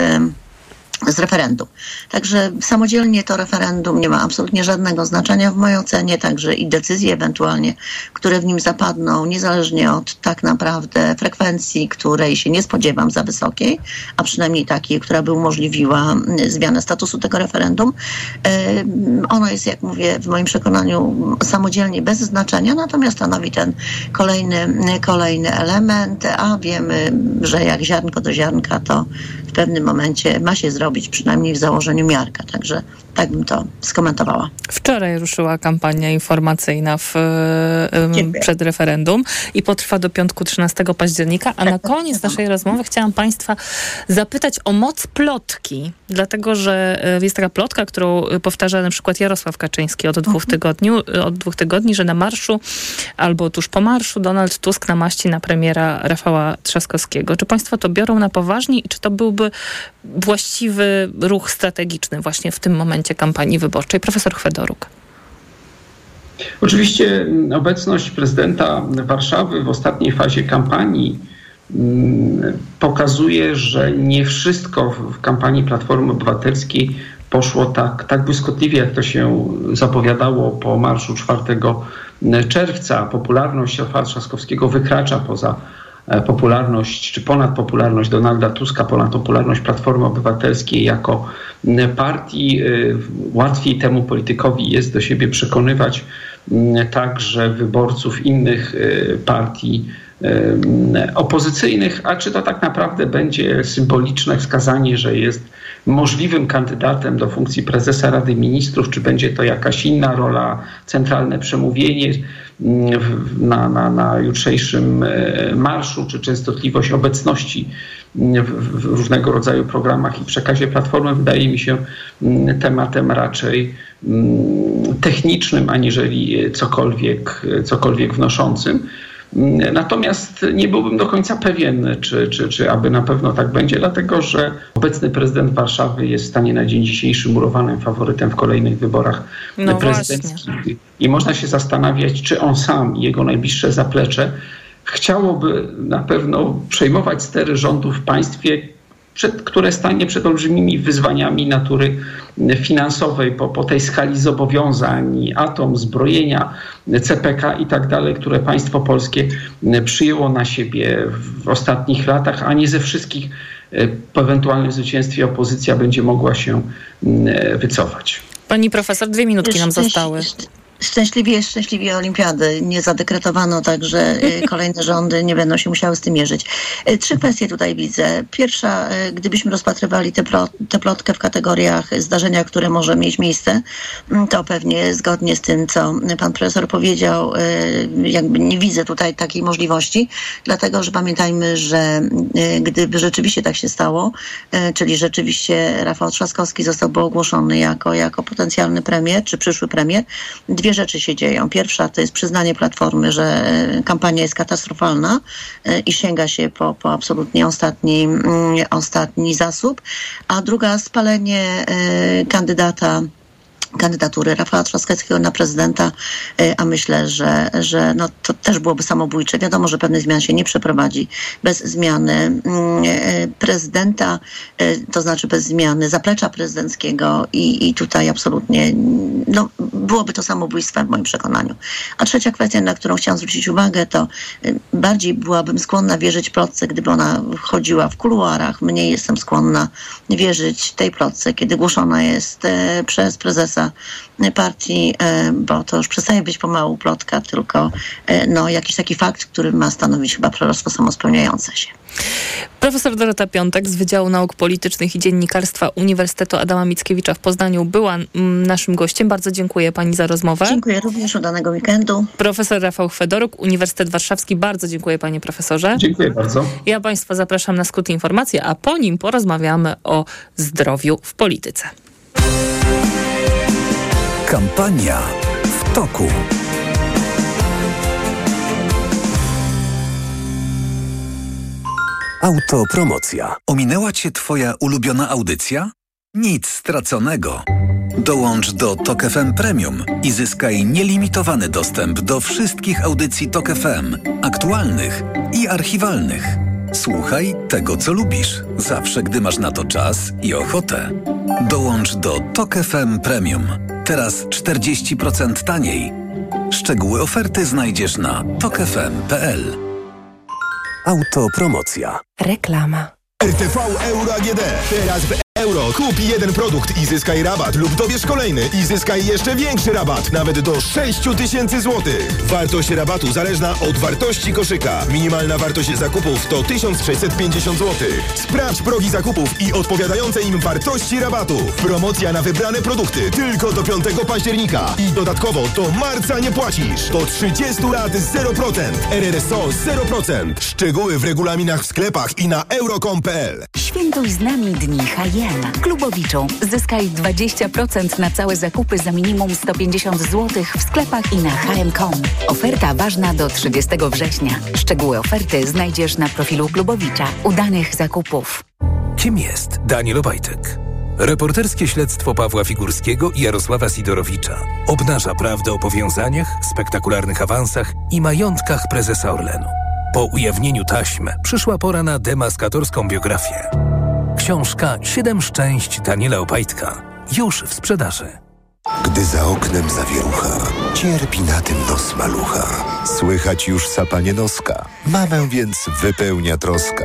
z referendum. Także samodzielnie to referendum nie ma absolutnie żadnego znaczenia w mojej ocenie, także i decyzje ewentualnie, które w nim zapadną, niezależnie od tak naprawdę frekwencji, której się nie spodziewam za wysokiej, a przynajmniej takiej, która by umożliwiła zmianę statusu tego referendum. Ono jest, jak mówię, w moim przekonaniu samodzielnie bez znaczenia, natomiast stanowi ten kolejny, kolejny element, a wiemy, że jak ziarnko do ziarnka, to w pewnym momencie ma się zrobić przynajmniej w założeniu miarka. Także tak bym to skomentowała. Wczoraj ruszyła kampania informacyjna w, przed referendum i potrwa do piątku trzynastego października. A tak, na koniec tak, naszej tak. rozmowy chciałam Państwa zapytać o moc plotki, dlatego że jest taka plotka, którą powtarza na przykład Jarosław Kaczyński od dwóch, mhm. tygodniu, od dwóch tygodni, że na marszu albo tuż po marszu Donald Tusk namaści na premiera Rafała Trzaskowskiego. Czy Państwo to biorą na poważnie i czy to byłby właściwy ruch strategiczny właśnie w tym momencie kampanii wyborczej? Profesor Chwedoruk. Oczywiście obecność prezydenta Warszawy w ostatniej fazie kampanii pokazuje, że nie wszystko w kampanii Platformy Obywatelskiej poszło tak, tak błyskotliwie, jak to się zapowiadało po marszu czwartego czerwca. Popularność Rafała Trzaskowskiego wykracza poza popularność, czy ponad popularność Donalda Tuska, ponad popularność Platformy Obywatelskiej jako partii. Łatwiej temu politykowi jest do siebie przekonywać także wyborców innych partii opozycyjnych, a czy to tak naprawdę będzie symboliczne wskazanie, że jest możliwym kandydatem do funkcji prezesa Rady Ministrów, czy będzie to jakaś inna rola, centralne przemówienie na, na, na jutrzejszym marszu, czy częstotliwość obecności w, w różnego rodzaju programach i przekazie Platformy, wydaje mi się tematem raczej technicznym, aniżeli cokolwiek, cokolwiek wnoszącym. Natomiast nie byłbym do końca pewien, czy, czy, czy aby na pewno tak będzie, dlatego że obecny prezydent Warszawy jest w stanie na dzień dzisiejszy murowanym faworytem w kolejnych wyborach no prezydenckich. Właśnie. I można się zastanawiać, czy on sam i jego najbliższe zaplecze chciałoby na pewno przejmować stery rządu w państwie, przed, które stanie przed olbrzymimi wyzwaniami natury finansowej, po, po tej skali zobowiązań, atom, zbrojenia, C P K i tak dalej, które państwo polskie przyjęło na siebie w ostatnich latach, a nie ze wszystkich po ewentualnym zwycięstwie opozycja będzie mogła się wycofać. Pani profesor, dwie minutki nam zostały. Szczęśliwie, szczęśliwie olimpiady. Nie zadekretowano, także kolejne rządy nie będą się musiały z tym mierzyć. Trzy kwestie tutaj widzę. Pierwsza, gdybyśmy rozpatrywali tę te plotkę w kategoriach zdarzenia, które może mieć miejsce, to pewnie zgodnie z tym, co pan profesor powiedział, jakby nie widzę tutaj takiej możliwości, dlatego że pamiętajmy, że gdyby rzeczywiście tak się stało, czyli rzeczywiście Rafał Trzaskowski zostałby ogłoszony jako, jako potencjalny premier, czy przyszły premier, dwie rzeczy się dzieją. Pierwsza to jest przyznanie Platformy, że kampania jest katastrofalna i sięga się po, po absolutnie ostatni, ostatni zasób, a druga spalenie kandydata kandydatury Rafała Trzaskowskiego na prezydenta, a myślę, że, że no to też byłoby samobójcze. Wiadomo, że pewnych zmian się nie przeprowadzi bez zmiany prezydenta, to znaczy bez zmiany zaplecza prezydenckiego i, i tutaj absolutnie no, byłoby to samobójstwem w moim przekonaniu. A trzecia kwestia, na którą chciałam zwrócić uwagę, to bardziej byłabym skłonna wierzyć plotce, gdyby ona chodziła w kuluarach. Mniej jestem skłonna wierzyć tej plotce, kiedy głoszona jest przez prezesa polityka partii, bo to już przestaje być pomału plotka, tylko no, jakiś taki fakt, który ma stanowić chyba proroctwo samospełniające się. Profesor Dorota Piątek z Wydziału Nauk Politycznych i Dziennikarstwa Uniwersytetu Adama Mickiewicza w Poznaniu była naszym gościem. Bardzo dziękuję pani za rozmowę. Dziękuję również, udanego weekendu. Profesor Rafał Chwedoruk, Uniwersytet Warszawski. Bardzo dziękuję panie profesorze. Dziękuję bardzo. Ja państwa zapraszam na skrót informacji, a po nim porozmawiamy o zdrowiu w polityce. Kampania w toku. Autopromocja. Ominęła cię twoja ulubiona audycja? Nic straconego. Dołącz do Tok F M Premium i zyskaj nielimitowany dostęp do wszystkich audycji Tok F M, aktualnych i archiwalnych. Słuchaj tego, co lubisz, zawsze gdy masz na to czas i ochotę. Dołącz do Tok F M Premium. Teraz czterdzieści procent taniej. Szczegóły oferty znajdziesz na tok f m kropka p l. Autopromocja. Reklama. R T V Euro A G D. Teraz w Euro kup jeden produkt i zyskaj rabat lub dobierz kolejny i zyskaj jeszcze większy rabat, nawet do sześć tysięcy złotych. Wartość rabatu zależna od wartości koszyka. Minimalna wartość zakupów to tysiąc sześćset pięćdziesiąt złotych. Sprawdź progi zakupów i odpowiadające im wartości rabatu. Promocja na wybrane produkty tylko do piątego października. I dodatkowo do marca nie płacisz. Do trzydziestu lat zero procent. R R S O zero procent. Szczegóły w regulaminach w sklepach i na euro kropka com kropka p l. Świętuj z nami dni H M. Klubowiczą. Zyskaj dwadzieścia procent na całe zakupy za minimum sto pięćdziesiąt złotych w sklepach i na h m kropka com. Oferta ważna do trzydziestego września. Szczegóły oferty znajdziesz na profilu Klubowicza. Udanych zakupów. Kim jest Daniel Obajtek? Reporterskie śledztwo Pawła Figurskiego i Jarosława Sidorowicza obnaża prawdę o powiązaniach, spektakularnych awansach i majątkach prezesa Orlenu. Po ujawnieniu taśm przyszła pora na demaskatorską biografię. Książka Siedem szczęść Daniela Obajtka. Już w sprzedaży. Gdy za oknem zawierucha, cierpi na tym nos malucha. Słychać już sapanie noska. Mamę więc wypełnia troska.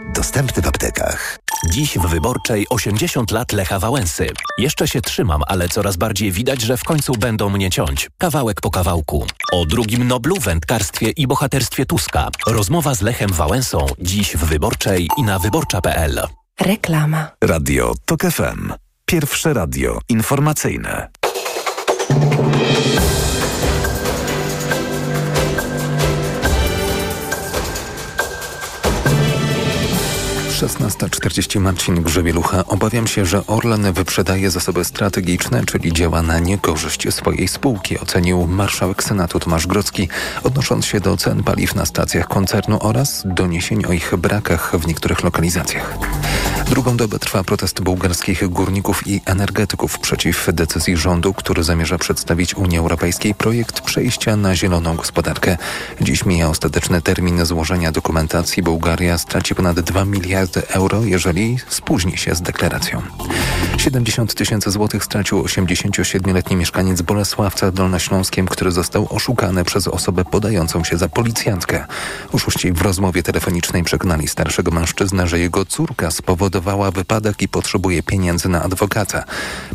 Dostępny w aptekach. Dziś w Wyborczej osiemdziesiąt lat Lecha Wałęsy. Jeszcze się trzymam, ale coraz bardziej widać, że w końcu będą mnie ciąć. Kawałek po kawałku. O drugim Noblu, wędkarstwie i bohaterstwie Tuska. Rozmowa z Lechem Wałęsą. Dziś w Wyborczej i na wyborcza kropka p l. Reklama. Radio Tok F M. Pierwsze radio informacyjne. szesnasta czterdzieści. Marcin Grzebielucha. Obawiam się, że Orlen wyprzedaje zasoby strategiczne, czyli działa na niekorzyść swojej spółki, ocenił marszałek Senatu Tomasz Grodzki, odnosząc się do cen paliw na stacjach koncernu oraz doniesień o ich brakach w niektórych lokalizacjach. Drugą dobę trwa protest bułgarskich górników i energetyków przeciw decyzji rządu, który zamierza przedstawić Unii Europejskiej projekt przejścia na zieloną gospodarkę. Dziś mija ostateczny termin złożenia dokumentacji. Bułgaria straci ponad dwa miliardy euro, jeżeli spóźni się z deklaracją. siedemdziesiąt tysięcy złotych stracił osiemdziesięciosiedmioletni mieszkaniec Bolesławca w Dolnośląskiem, który został oszukany przez osobę podającą się za policjantkę. Oszuści w rozmowie telefonicznej przekonali starszego mężczyznę, że jego córka spowodowała wypadek i potrzebuje pieniędzy na adwokata.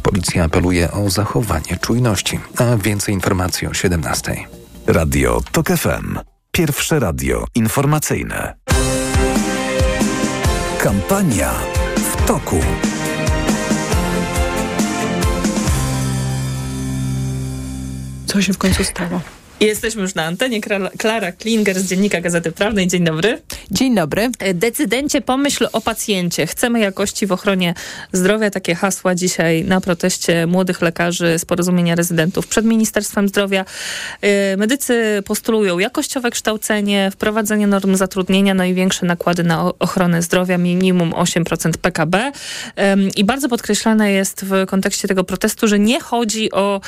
Policja apeluje o zachowanie czujności. A więcej informacji o siedemnastej. Radio Tok F M. Pierwsze radio informacyjne. Kampania w toku. Co się w końcu stało? Jesteśmy już na antenie. Klara Klinger z Dziennika Gazety Prawnej. Dzień dobry. Dzień dobry. Decydencie, pomyśl o pacjencie. Chcemy jakości w ochronie zdrowia. Takie hasła dzisiaj na proteście młodych lekarzy z Porozumienia Rezydentów przed Ministerstwem Zdrowia. Medycy postulują jakościowe kształcenie, wprowadzenie norm zatrudnienia, no i większe nakłady na ochronę zdrowia, minimum osiem procent P K B. I bardzo podkreślane jest w kontekście tego protestu, że nie chodzi o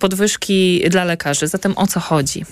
podwyżki dla lekarzy. Zatem o co chodzi?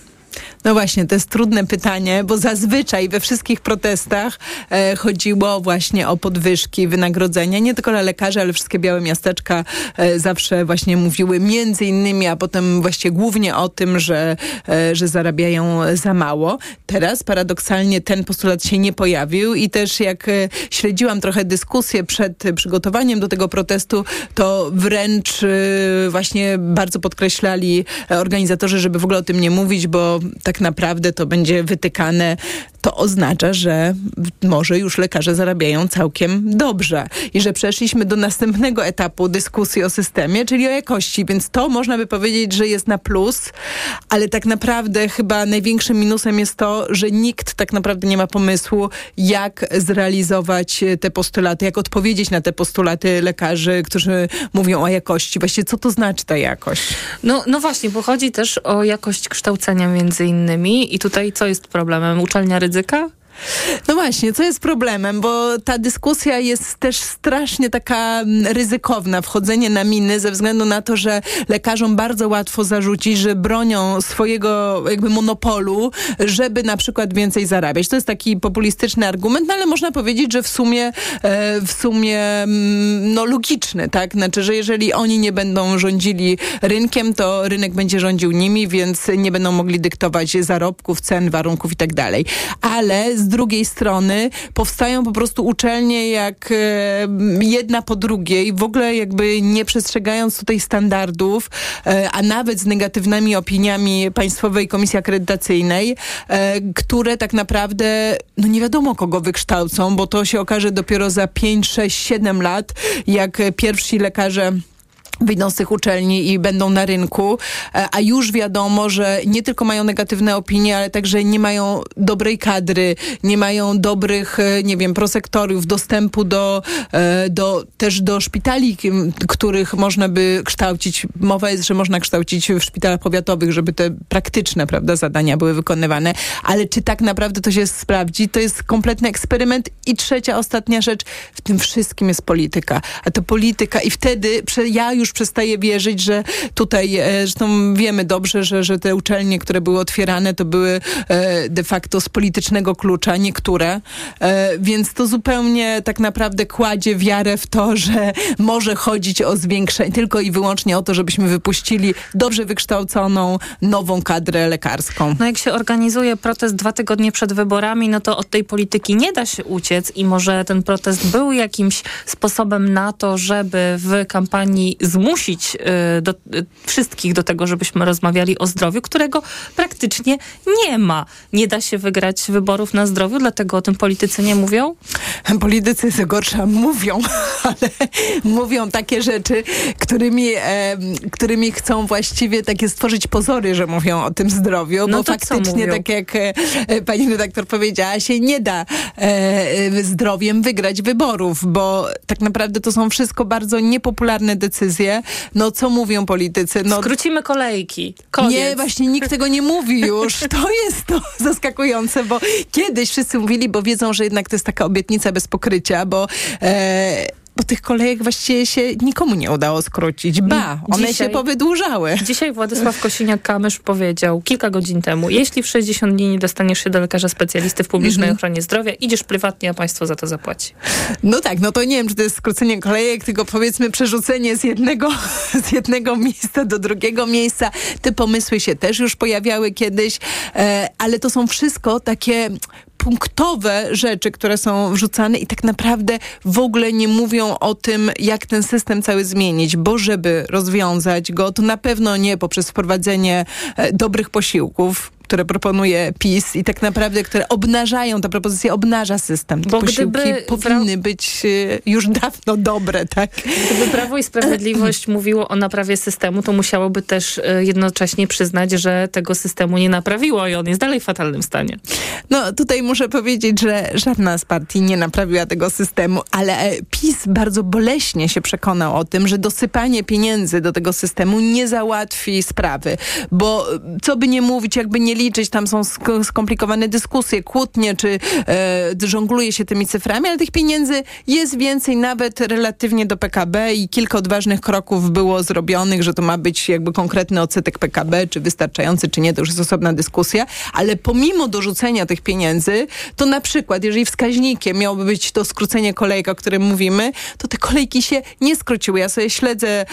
No właśnie, to jest trudne pytanie, bo zazwyczaj we wszystkich protestach e, chodziło właśnie o podwyżki wynagrodzenia, nie tylko dla lekarzy, ale wszystkie białe miasteczka e, zawsze właśnie mówiły między innymi, a potem właściwie głównie o tym, że, e, że zarabiają za mało. Teraz paradoksalnie ten postulat się nie pojawił i też jak e, śledziłam trochę dyskusję przed przygotowaniem do tego protestu, to wręcz e, właśnie bardzo podkreślali organizatorzy, żeby w ogóle o tym nie mówić, bo tak naprawdę to będzie wytykane, to oznacza, że może już lekarze zarabiają całkiem dobrze i że przeszliśmy do następnego etapu dyskusji o systemie, czyli o jakości, więc to można by powiedzieć, że jest na plus, ale tak naprawdę chyba największym minusem jest to, że nikt tak naprawdę nie ma pomysłu, jak zrealizować te postulaty, jak odpowiedzieć na te postulaty lekarzy, którzy mówią o jakości. Właściwie co to znaczy ta jakość? No, no właśnie, bo chodzi też o jakość kształcenia między innymi i tutaj co jest problemem? Uczelnia ryzyka? No właśnie, co jest problemem, bo ta dyskusja jest też strasznie taka ryzykowna, wchodzenie na miny ze względu na to, że lekarzom bardzo łatwo zarzucić, że bronią swojego jakby monopolu, żeby na przykład więcej zarabiać. To jest taki populistyczny argument, no ale można powiedzieć, że w sumie w sumie no logiczny, tak? Znaczy, że jeżeli oni nie będą rządzili rynkiem, to rynek będzie rządził nimi, więc nie będą mogli dyktować zarobków, cen, warunków i tak dalej. Ale z drugiej strony powstają po prostu uczelnie jak jedna po drugiej, w ogóle jakby nie przestrzegając tutaj standardów, a nawet z negatywnymi opiniami Państwowej Komisji Akredytacyjnej, które tak naprawdę no nie wiadomo kogo wykształcą, bo to się okaże dopiero za pięć, sześć, siedem lat, jak pierwsi lekarze wyjdą z tych uczelni i będą na rynku, a już wiadomo, że nie tylko mają negatywne opinie, ale także nie mają dobrej kadry, nie mają dobrych, nie wiem, prosektoriów, dostępu do, do też do szpitali, których można by kształcić. Mowa jest, że można kształcić w szpitalach powiatowych, żeby te praktyczne, prawda, zadania były wykonywane, ale czy tak naprawdę to się sprawdzi? To jest kompletny eksperyment. I trzecia, ostatnia rzecz, w tym wszystkim jest polityka. A to polityka i wtedy ja już przestaje wierzyć, że tutaj, zresztą wiemy dobrze, że, że te uczelnie, które były otwierane, to były de facto z politycznego klucza, niektóre, więc to zupełnie tak naprawdę kładzie wiarę w to, że może chodzić o zwiększenie, tylko i wyłącznie o to, żebyśmy wypuścili dobrze wykształconą, nową kadrę lekarską. No jak się organizuje protest dwa tygodnie przed wyborami, no to od tej polityki nie da się uciec i może ten protest był jakimś sposobem na to, żeby w kampanii zmusić y, do, y, wszystkich do tego, żebyśmy rozmawiali o zdrowiu, którego praktycznie nie ma. Nie da się wygrać wyborów na zdrowiu, dlatego o tym politycy nie mówią? Politycy co gorsza mówią, ale mówią takie rzeczy, którymi, e, którymi chcą właściwie takie stworzyć pozory, że mówią o tym zdrowiu, no bo faktycznie, tak jak e, pani redaktor powiedziała, się nie da e, zdrowiem wygrać wyborów, bo tak naprawdę to są wszystko bardzo niepopularne decyzje. No co mówią politycy? No, skrócimy kolejki. Koniec. Nie, właśnie nikt tego nie mówi już. To jest to zaskakujące, bo kiedyś wszyscy mówili, bo wiedzą, że jednak to jest taka obietnica bez pokrycia, bo... E, bo tych kolejek właściwie się nikomu nie udało skrócić. Ba, one dzisiaj się powydłużały. Dzisiaj Władysław Kosiniak-Kamysz powiedział kilka godzin temu, jeśli w sześćdziesiąt dni nie dostaniesz się do lekarza specjalisty w publicznej mm-hmm. ochronie zdrowia, idziesz prywatnie, a państwo za to zapłaci. No tak, no to nie wiem, czy to jest skrócenie kolejek, tylko powiedzmy przerzucenie z jednego, z jednego miejsca do drugiego miejsca. Te pomysły się też już pojawiały kiedyś, e, ale to są wszystko takie punktowe rzeczy, które są wrzucane i tak naprawdę w ogóle nie mówią o tym, jak ten system cały zmienić, bo żeby rozwiązać go, to na pewno nie poprzez wprowadzenie dobrych posiłków, które proponuje PiS i tak naprawdę, które obnażają, ta propozycja obnaża system. Te bo posiłki gdyby powinny pra... być już dawno dobre, tak? Gdyby Prawo i Sprawiedliwość mówiło o naprawie systemu, to musiałoby też jednocześnie przyznać, że tego systemu nie naprawiło i on jest dalej w fatalnym stanie. No tutaj muszę powiedzieć, że żadna z partii nie naprawiła tego systemu, ale PiS bardzo boleśnie się przekonał o tym, że dosypanie pieniędzy do tego systemu nie załatwi sprawy, bo co by nie mówić, jakby nie liczyć, tam są skomplikowane dyskusje, kłótnie, czy e, żongluje się tymi cyframi, ale tych pieniędzy jest więcej nawet relatywnie do P K B i kilka odważnych kroków było zrobionych, że to ma być jakby konkretny odsetek P K B, czy wystarczający, czy nie, to już jest osobna dyskusja, ale pomimo dorzucenia tych pieniędzy, to na przykład, jeżeli wskaźnikiem miałoby być to skrócenie kolejek, o którym mówimy, to te kolejki się nie skróciły. Ja sobie śledzę e,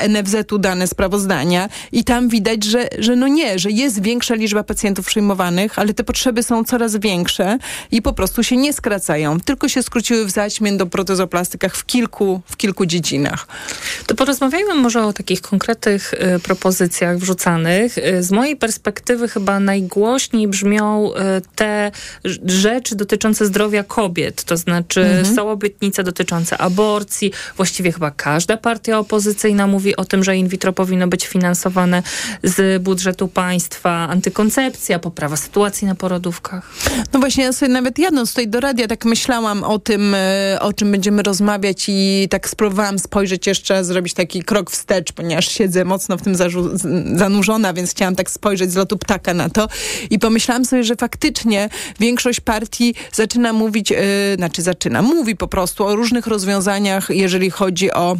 N F Z-u dane sprawozdania i tam widać, że, że no nie, że jest większa liczba pacjentów przyjmowanych, ale te potrzeby są coraz większe i po prostu się nie skracają, tylko się skróciły w zaćmie do protezoplastykach w kilku, w kilku dziedzinach. To porozmawiajmy może o takich konkretnych y, propozycjach wrzucanych. Y, z mojej perspektywy chyba najgłośniej brzmią y, te rzeczy dotyczące zdrowia kobiet, to znaczy mhm. są obietnice dotyczące aborcji. Właściwie chyba każda partia opozycyjna mówi o tym, że in vitro powinno być finansowane z budżetu państwa, antykoncepcja, poprawa sytuacji na porodówkach. No właśnie, ja sobie nawet jadąc tutaj do radia tak myślałam o tym, o czym będziemy rozmawiać i tak spróbowałam spojrzeć jeszcze, zrobić taki krok wstecz, ponieważ siedzę mocno w tym zanurzona, więc chciałam tak spojrzeć z lotu ptaka na to i pomyślałam sobie, że faktycznie większość partii zaczyna mówić, yy, znaczy zaczyna, mówi po prostu o różnych rozwiązaniach, jeżeli chodzi o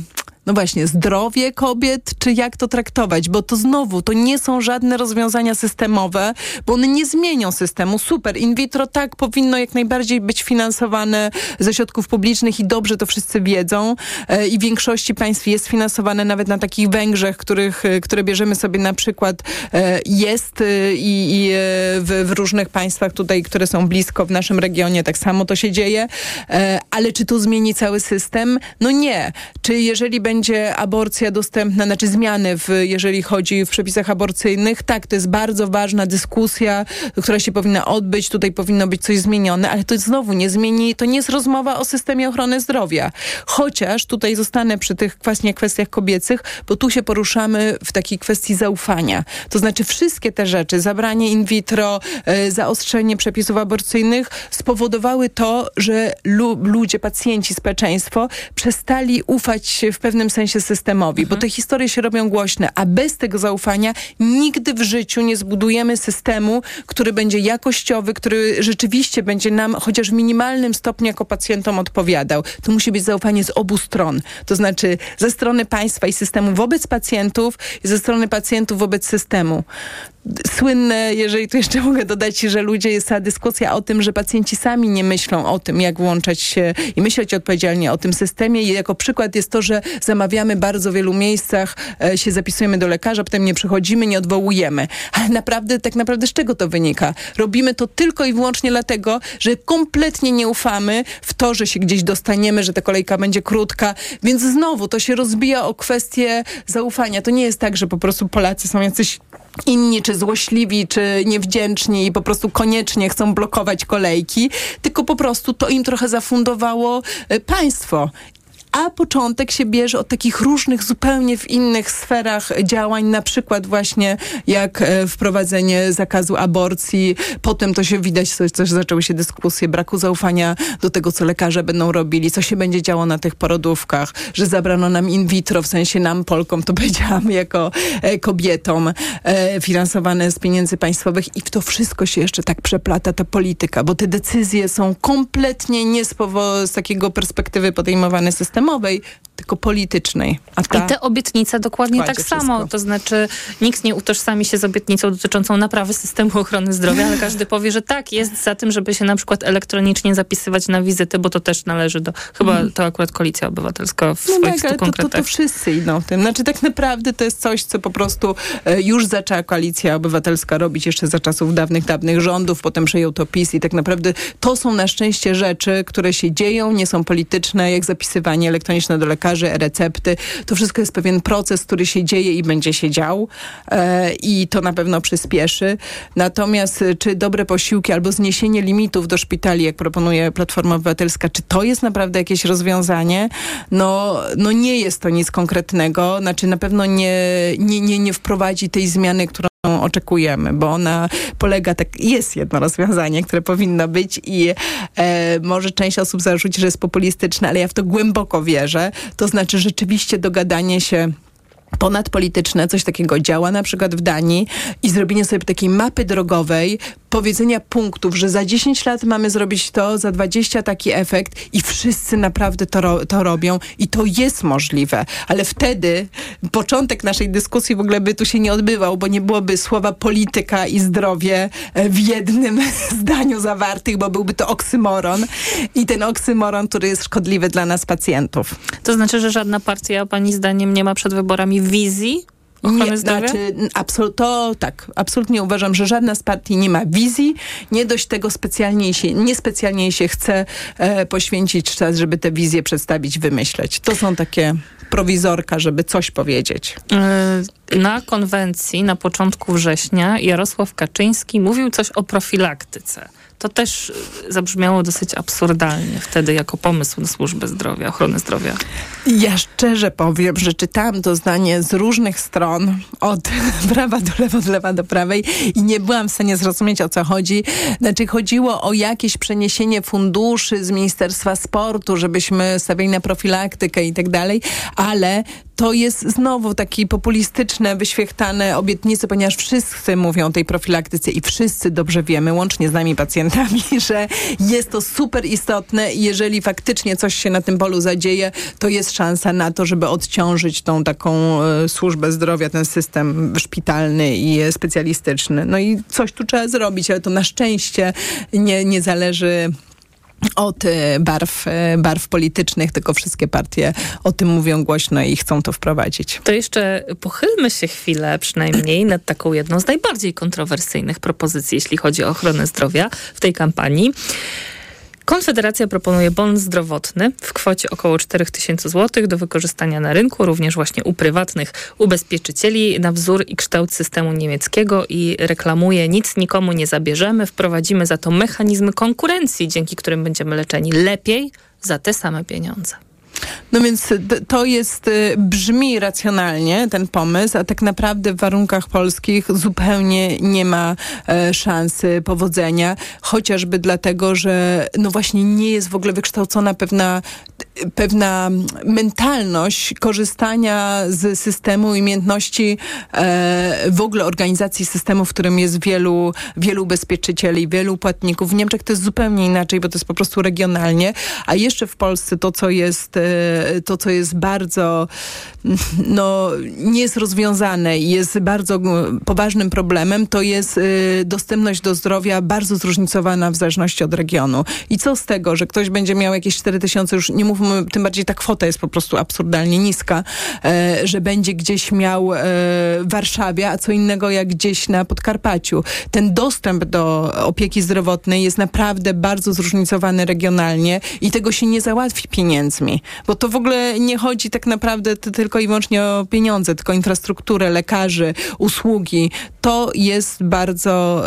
no właśnie, zdrowie kobiet, czy jak to traktować, bo to znowu, to nie są żadne rozwiązania systemowe, bo one nie zmienią systemu. Super, in vitro tak powinno jak najbardziej być finansowane ze środków publicznych i dobrze to wszyscy wiedzą e, i w większości państw jest finansowane, nawet na takich Węgrzech, których, które bierzemy sobie na przykład e, jest i, i w, w różnych państwach tutaj, które są blisko w naszym regionie, tak samo to się dzieje, e, ale czy to zmieni cały system? No nie. Czy jeżeli będzie będzie aborcja dostępna, znaczy zmiany, w, jeżeli chodzi w przepisach aborcyjnych. Tak, to jest bardzo ważna dyskusja, która się powinna odbyć. Tutaj powinno być coś zmienione, ale to znowu nie zmieni, to nie jest rozmowa o systemie ochrony zdrowia. Chociaż tutaj zostanę przy tych właśnie kwestiach kobiecych, bo tu się poruszamy w takiej kwestii zaufania. To znaczy wszystkie te rzeczy, zabranie in vitro, e, zaostrzenie przepisów aborcyjnych spowodowały to, że lu- ludzie, pacjenci, społeczeństwo przestali ufać w pewnym w pewnym sensie systemowi, mhm. bo te historie się robią głośne, a bez tego zaufania nigdy w życiu nie zbudujemy systemu, który będzie jakościowy, który rzeczywiście będzie nam chociaż w minimalnym stopniu jako pacjentom odpowiadał. To musi być zaufanie z obu stron, to znaczy ze strony państwa i systemu wobec pacjentów i ze strony pacjentów wobec systemu. Słynne, jeżeli tu jeszcze mogę dodać, że ludzie, jest ta dyskusja o tym, że pacjenci sami nie myślą o tym, jak włączać się i myśleć odpowiedzialnie o tym systemie i jako przykład jest to, że zamawiamy bardzo w wielu miejscach, e, się zapisujemy do lekarza, potem nie przychodzimy, nie odwołujemy. Ale naprawdę, tak naprawdę z czego to wynika? Robimy to tylko i wyłącznie dlatego, że kompletnie nie ufamy w to, że się gdzieś dostaniemy, że ta kolejka będzie krótka, więc znowu to się rozbija o kwestię zaufania. To nie jest tak, że po prostu Polacy są jacyś inni, czy złośliwi, czy niewdzięczni i po prostu koniecznie chcą blokować kolejki, tylko po prostu to im trochę zafundowało państwo. A początek się bierze od takich różnych, zupełnie w innych sferach działań, na przykład właśnie jak wprowadzenie zakazu aborcji. Potem to się widać, coś, coś zaczęły się dyskusje, braku zaufania do tego, co lekarze będą robili, co się będzie działo na tych porodówkach, że zabrano nam in vitro, w sensie nam, Polkom, to powiedziałam, jako kobietom, finansowane z pieniędzy państwowych i w to wszystko się jeszcze tak przeplata ta polityka, bo te decyzje są kompletnie nie z, powo- z takiego perspektywy podejmowane system, tylko politycznej. A ta I te obietnice dokładnie tak wszystko. samo. To znaczy nikt nie utożsami się z obietnicą dotyczącą naprawy systemu ochrony zdrowia, ale każdy powie, że tak, jest za tym, żeby się na przykład elektronicznie zapisywać na wizyty, bo to też należy do... Chyba to akurat Koalicja Obywatelska w no swoich tak, ale to, to, to wszyscy idą w tym. Znaczy tak naprawdę to jest coś, co po prostu e, już zaczęła Koalicja Obywatelska robić jeszcze za czasów dawnych, dawnych rządów, potem przejął to PiS i tak naprawdę to są na szczęście rzeczy, które się dzieją, nie są polityczne, jak zapisywanie elektroniczne do lekarzy, e-recepty. To wszystko jest pewien proces, który się dzieje i będzie się dział e, i to na pewno przyspieszy. Natomiast czy dobre posiłki albo zniesienie limitów do szpitali, jak proponuje Platforma Obywatelska, czy to jest naprawdę jakieś rozwiązanie? No, no nie jest to nic konkretnego. Znaczy na pewno nie, nie, nie, nie wprowadzi tej zmiany, którą oczekujemy, bo ona polega tak, jest jedno rozwiązanie, które powinno być i e, może część osób zarzuci, że jest populistyczne, ale ja w to głęboko wierzę. To znaczy rzeczywiście dogadanie się ponadpolityczne, coś takiego działa na przykład w Danii i zrobienie sobie takiej mapy drogowej, powiedzenia punktów, że za dziesięć lat mamy zrobić to, za dwadzieścia taki efekt i wszyscy naprawdę to, ro- to robią i to jest możliwe. Ale wtedy początek naszej dyskusji w ogóle by tu się nie odbywał, bo nie byłoby słowa polityka i zdrowie w jednym zdaniu zawartych, bo byłby to oksymoron i ten oksymoron, który jest szkodliwy dla nas pacjentów. To znaczy, że żadna partia pani zdaniem nie ma przed wyborami wizji? Nie, znaczy, absolut, to tak, absolutnie uważam, że żadna z partii nie ma wizji, nie dość tego specjalnie się, niespecjalnie się chce e, poświęcić czas, żeby te wizje przedstawić, wymyśleć. To są takie prowizorka, żeby coś powiedzieć. Na konwencji na początku września Jarosław Kaczyński mówił coś o profilaktyce. To też zabrzmiało dosyć absurdalnie wtedy jako pomysł na służbę zdrowia, ochrony zdrowia. Ja szczerze powiem, że czytałam to zdanie z różnych stron, od prawa do lewa, od lewa do prawej i nie byłam w stanie zrozumieć, o co chodzi. Znaczy chodziło o jakieś przeniesienie funduszy z Ministerstwa Sportu, żebyśmy stawiali na profilaktykę i tak dalej, ale to jest znowu takie populistyczne, wyświechtane obietnice, ponieważ wszyscy mówią o tej profilaktyce i wszyscy dobrze wiemy, łącznie z nami pacjentami, że jest to super istotne i jeżeli faktycznie coś się na tym polu zadzieje, to jest szansa na to, żeby odciążyć tą taką e, służbę zdrowia, ten system szpitalny i e, specjalistyczny. No i coś tu trzeba zrobić, ale to na szczęście nie, nie zależy od barw, barw politycznych, tylko wszystkie partie o tym mówią głośno i chcą to wprowadzić. To jeszcze pochylmy się chwilę przynajmniej nad taką jedną z najbardziej kontrowersyjnych propozycji, jeśli chodzi o ochronę zdrowia w tej kampanii. Konfederacja proponuje bon zdrowotny w kwocie około cztery tysiące złotych do wykorzystania na rynku, również właśnie u prywatnych ubezpieczycieli na wzór i kształt systemu niemieckiego i reklamuje: nic nikomu nie zabierzemy, wprowadzimy za to mechanizmy konkurencji, dzięki którym będziemy leczeni lepiej za te same pieniądze. No więc to jest, brzmi racjonalnie ten pomysł, a tak naprawdę w warunkach polskich zupełnie nie ma e, szansy powodzenia, chociażby dlatego, że no właśnie nie jest w ogóle wykształcona pewna, pewna mentalność korzystania z systemu i umiejętności e, w ogóle organizacji systemu, w którym jest wielu, wielu ubezpieczycieli, wielu płatników. W Niemczech to jest zupełnie inaczej, bo to jest po prostu regionalnie, a jeszcze w Polsce to, co jest to, co jest bardzo, no, nie jest rozwiązane i jest bardzo poważnym problemem, to jest dostępność do zdrowia bardzo zróżnicowana w zależności od regionu. I co z tego, że ktoś będzie miał jakieś cztery tysiące, już nie mówmy, tym bardziej ta kwota jest po prostu absurdalnie niska, że będzie gdzieś miał w Warszawie, a co innego jak gdzieś na Podkarpaciu. Ten dostęp do opieki zdrowotnej jest naprawdę bardzo zróżnicowany regionalnie i tego się nie załatwi pieniędzmi. Bo to w ogóle nie chodzi tak naprawdę tylko i wyłącznie o pieniądze, tylko infrastrukturę, lekarzy, usługi. To jest bardzo,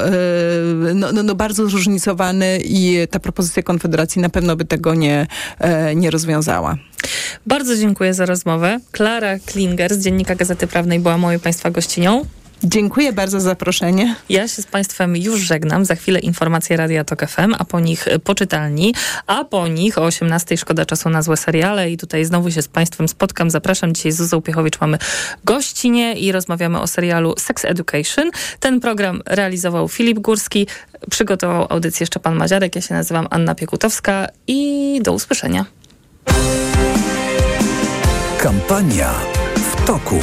no, no, no bardzo zróżnicowane i ta propozycja Konfederacji na pewno by tego nie, nie rozwiązała. Bardzo dziękuję za rozmowę. Klara Klinger z Dziennika Gazety Prawnej była moją Państwa gościnią. Dziękuję bardzo za zaproszenie. Ja się z Państwem już żegnam. Za chwilę informacje Radia TOK F M, a po nich Poczytalni, a po nich o osiemnastej szkoda czasu na złe seriale i tutaj znowu się z Państwem spotkam. Zapraszam. Dzisiaj z Zuzą Piechowicz mamy gościnie i rozmawiamy o serialu Sex Education. Ten program realizował Filip Górski, przygotował audycję Szczepan Maziarek. Ja się nazywam Anna Piekutowska i do usłyszenia. Kampania w toku.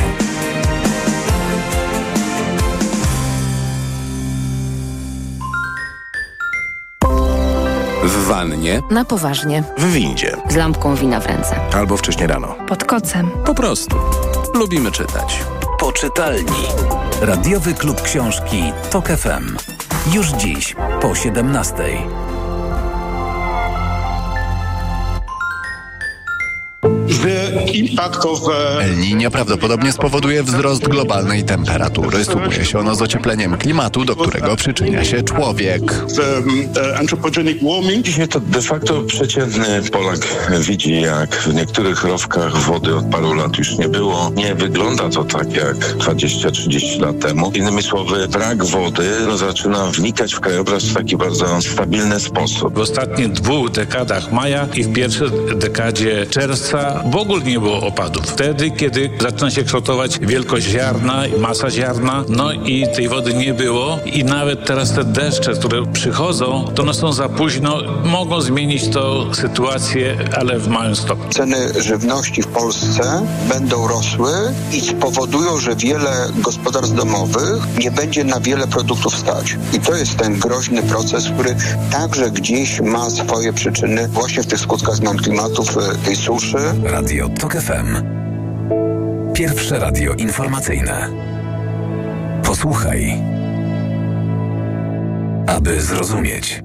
W wannie. Na poważnie. W windzie. Z lampką wina w ręce. Albo wcześnie rano. Pod kocem. Po prostu. Lubimy czytać. Poczytalni. Radiowy klub książki TOK F M. Już dziś po siedemnastej. El Niño prawdopodobnie spowoduje wzrost globalnej temperatury. Sugeruje się ono z ociepleniem klimatu, do którego przyczynia się człowiek. Dzisiaj to de facto przeciętny Polak widzi, jak w niektórych rowkach wody od paru lat już nie było. Nie wygląda to tak jak dwadzieścia trzydzieści lat temu. Innymi słowy, brak wody zaczyna wnikać w krajobraz w taki bardzo stabilny sposób. W ostatnich dwóch dekadach maja i w pierwszej dekadzie czerwca w ogóle nie było opadów. Wtedy, kiedy zaczyna się kształtować wielkość ziarna, masa ziarna, no i tej wody nie było i nawet teraz te deszcze, które przychodzą, to one są za późno, mogą zmienić tą sytuację, ale w małym stopniu. Ceny żywności w Polsce będą rosły i spowodują, że wiele gospodarstw domowych nie będzie na wiele produktów stać. I to jest ten groźny proces, który także gdzieś ma swoje przyczyny właśnie w tych skutkach zmian klimatów, tej suszy. Radio TOK F M. Pierwsze radio informacyjne. Posłuchaj, aby zrozumieć.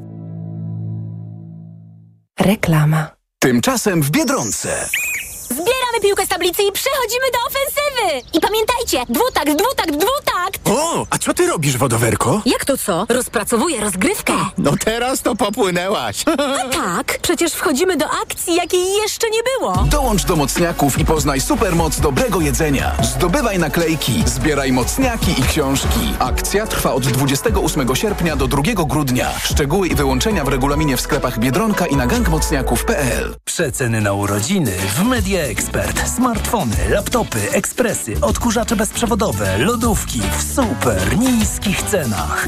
Reklama. Tymczasem w Biedronce. Zbieramy piłkę z tablicy i przechodzimy do ofensywy! I pamiętajcie, dwutakt, dwutakt, dwutakt! O, a co ty robisz, wodowerko? Jak to co? Rozpracowuję rozgrywkę. No teraz to popłynęłaś. A tak, przecież wchodzimy do akcji, jakiej jeszcze nie było. Dołącz do mocniaków i poznaj supermoc dobrego jedzenia. Zdobywaj naklejki, zbieraj mocniaki i książki. Akcja trwa od dwudziestego ósmego sierpnia do drugiego grudnia. Szczegóły i wyłączenia w regulaminie w sklepach Biedronka i na gang mocniaków kropka p l. Przeceny na urodziny w Media Ekspert. Smartfony, laptopy, ekspresy, odkurzacze bezprzewodowe, lodówki w super niskich cenach.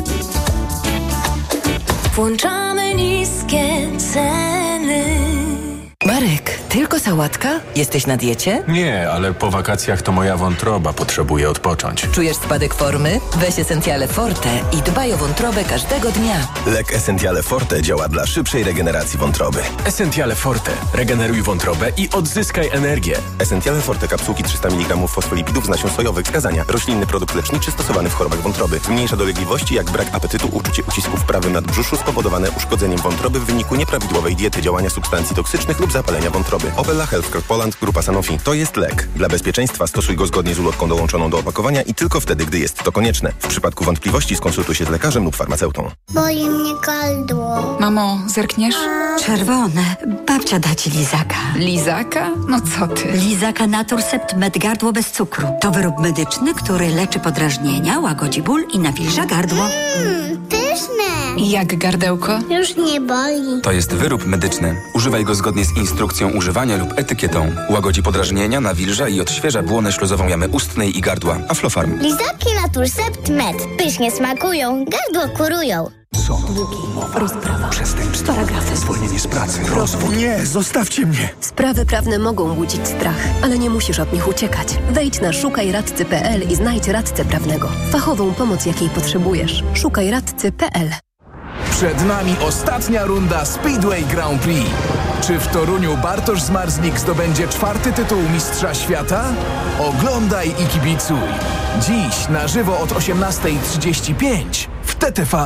Włączamy niskie ceny. Marek, tylko sałatka? Jesteś na diecie? Nie, ale po wakacjach to moja wątroba potrzebuje odpocząć. Czujesz spadek formy? Weź Essentiale Forte i dbaj o wątrobę każdego dnia. Lek Essentiale Forte działa dla szybszej regeneracji wątroby. Essentiale Forte. Regeneruj wątrobę i odzyskaj energię. Essentiale Forte kapsułki trzysta miligramów fosfolipidów z nasion sojowych. Wskazania. Roślinny produkt leczniczy stosowany w chorobach wątroby. Zmniejsza dolegliwości jak brak apetytu, uczucie ucisku w prawym nadbrzuszu spowodowane uszkodzeniem wątroby w wyniku nieprawidłowej diety, działania substancji toksycznych lub zapalenia wątroby. Opela Healthcare Poland, Grupa Sanofi. To jest lek. Dla bezpieczeństwa stosuj go zgodnie z ulotką dołączoną do opakowania i tylko wtedy, gdy jest to konieczne. W przypadku wątpliwości skonsultuj się z lekarzem lub farmaceutą. Boli mnie gardło. Mamo, zerkniesz? Czerwone. Babcia da ci lizaka. Lizaka? No co ty? Lizaka Naturcept Med Gardło bez cukru. To wyrób medyczny, który leczy podrażnienia, łagodzi ból i nawilża gardło. Mmm, pyszne. Jak gardełko? Już nie boli. To jest wyrób medyczny. Używaj go zgodnie z instrukcją używania lub etykietą. Łagodzi podrażnienia, nawilża i odświeża błonę śluzową jamy ustnej i gardła. Aflofarm. Lizaki Naturcept Med. Pysznie smakują, gardło kurują. Sąd, umowa, rozprawa, przestępstwo, paragrafy, zwolnienie z pracy, rozwód. Nie, zostawcie mnie! Sprawy prawne mogą budzić strach, ale nie musisz od nich uciekać. Wejdź na szukaj radcy kropka p l i znajdź radcę prawnego. Fachową pomoc, jakiej potrzebujesz. szukaj radcy kropka p l. Przed nami ostatnia runda Speedway Grand Prix. Czy w Toruniu Bartosz Zmarznik zdobędzie czwarty tytuł Mistrza Świata? Oglądaj i kibicuj. Dziś na żywo od osiemnastej trzydzieści pięć w T T V.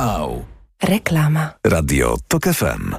Reklama. Radio TOK F M.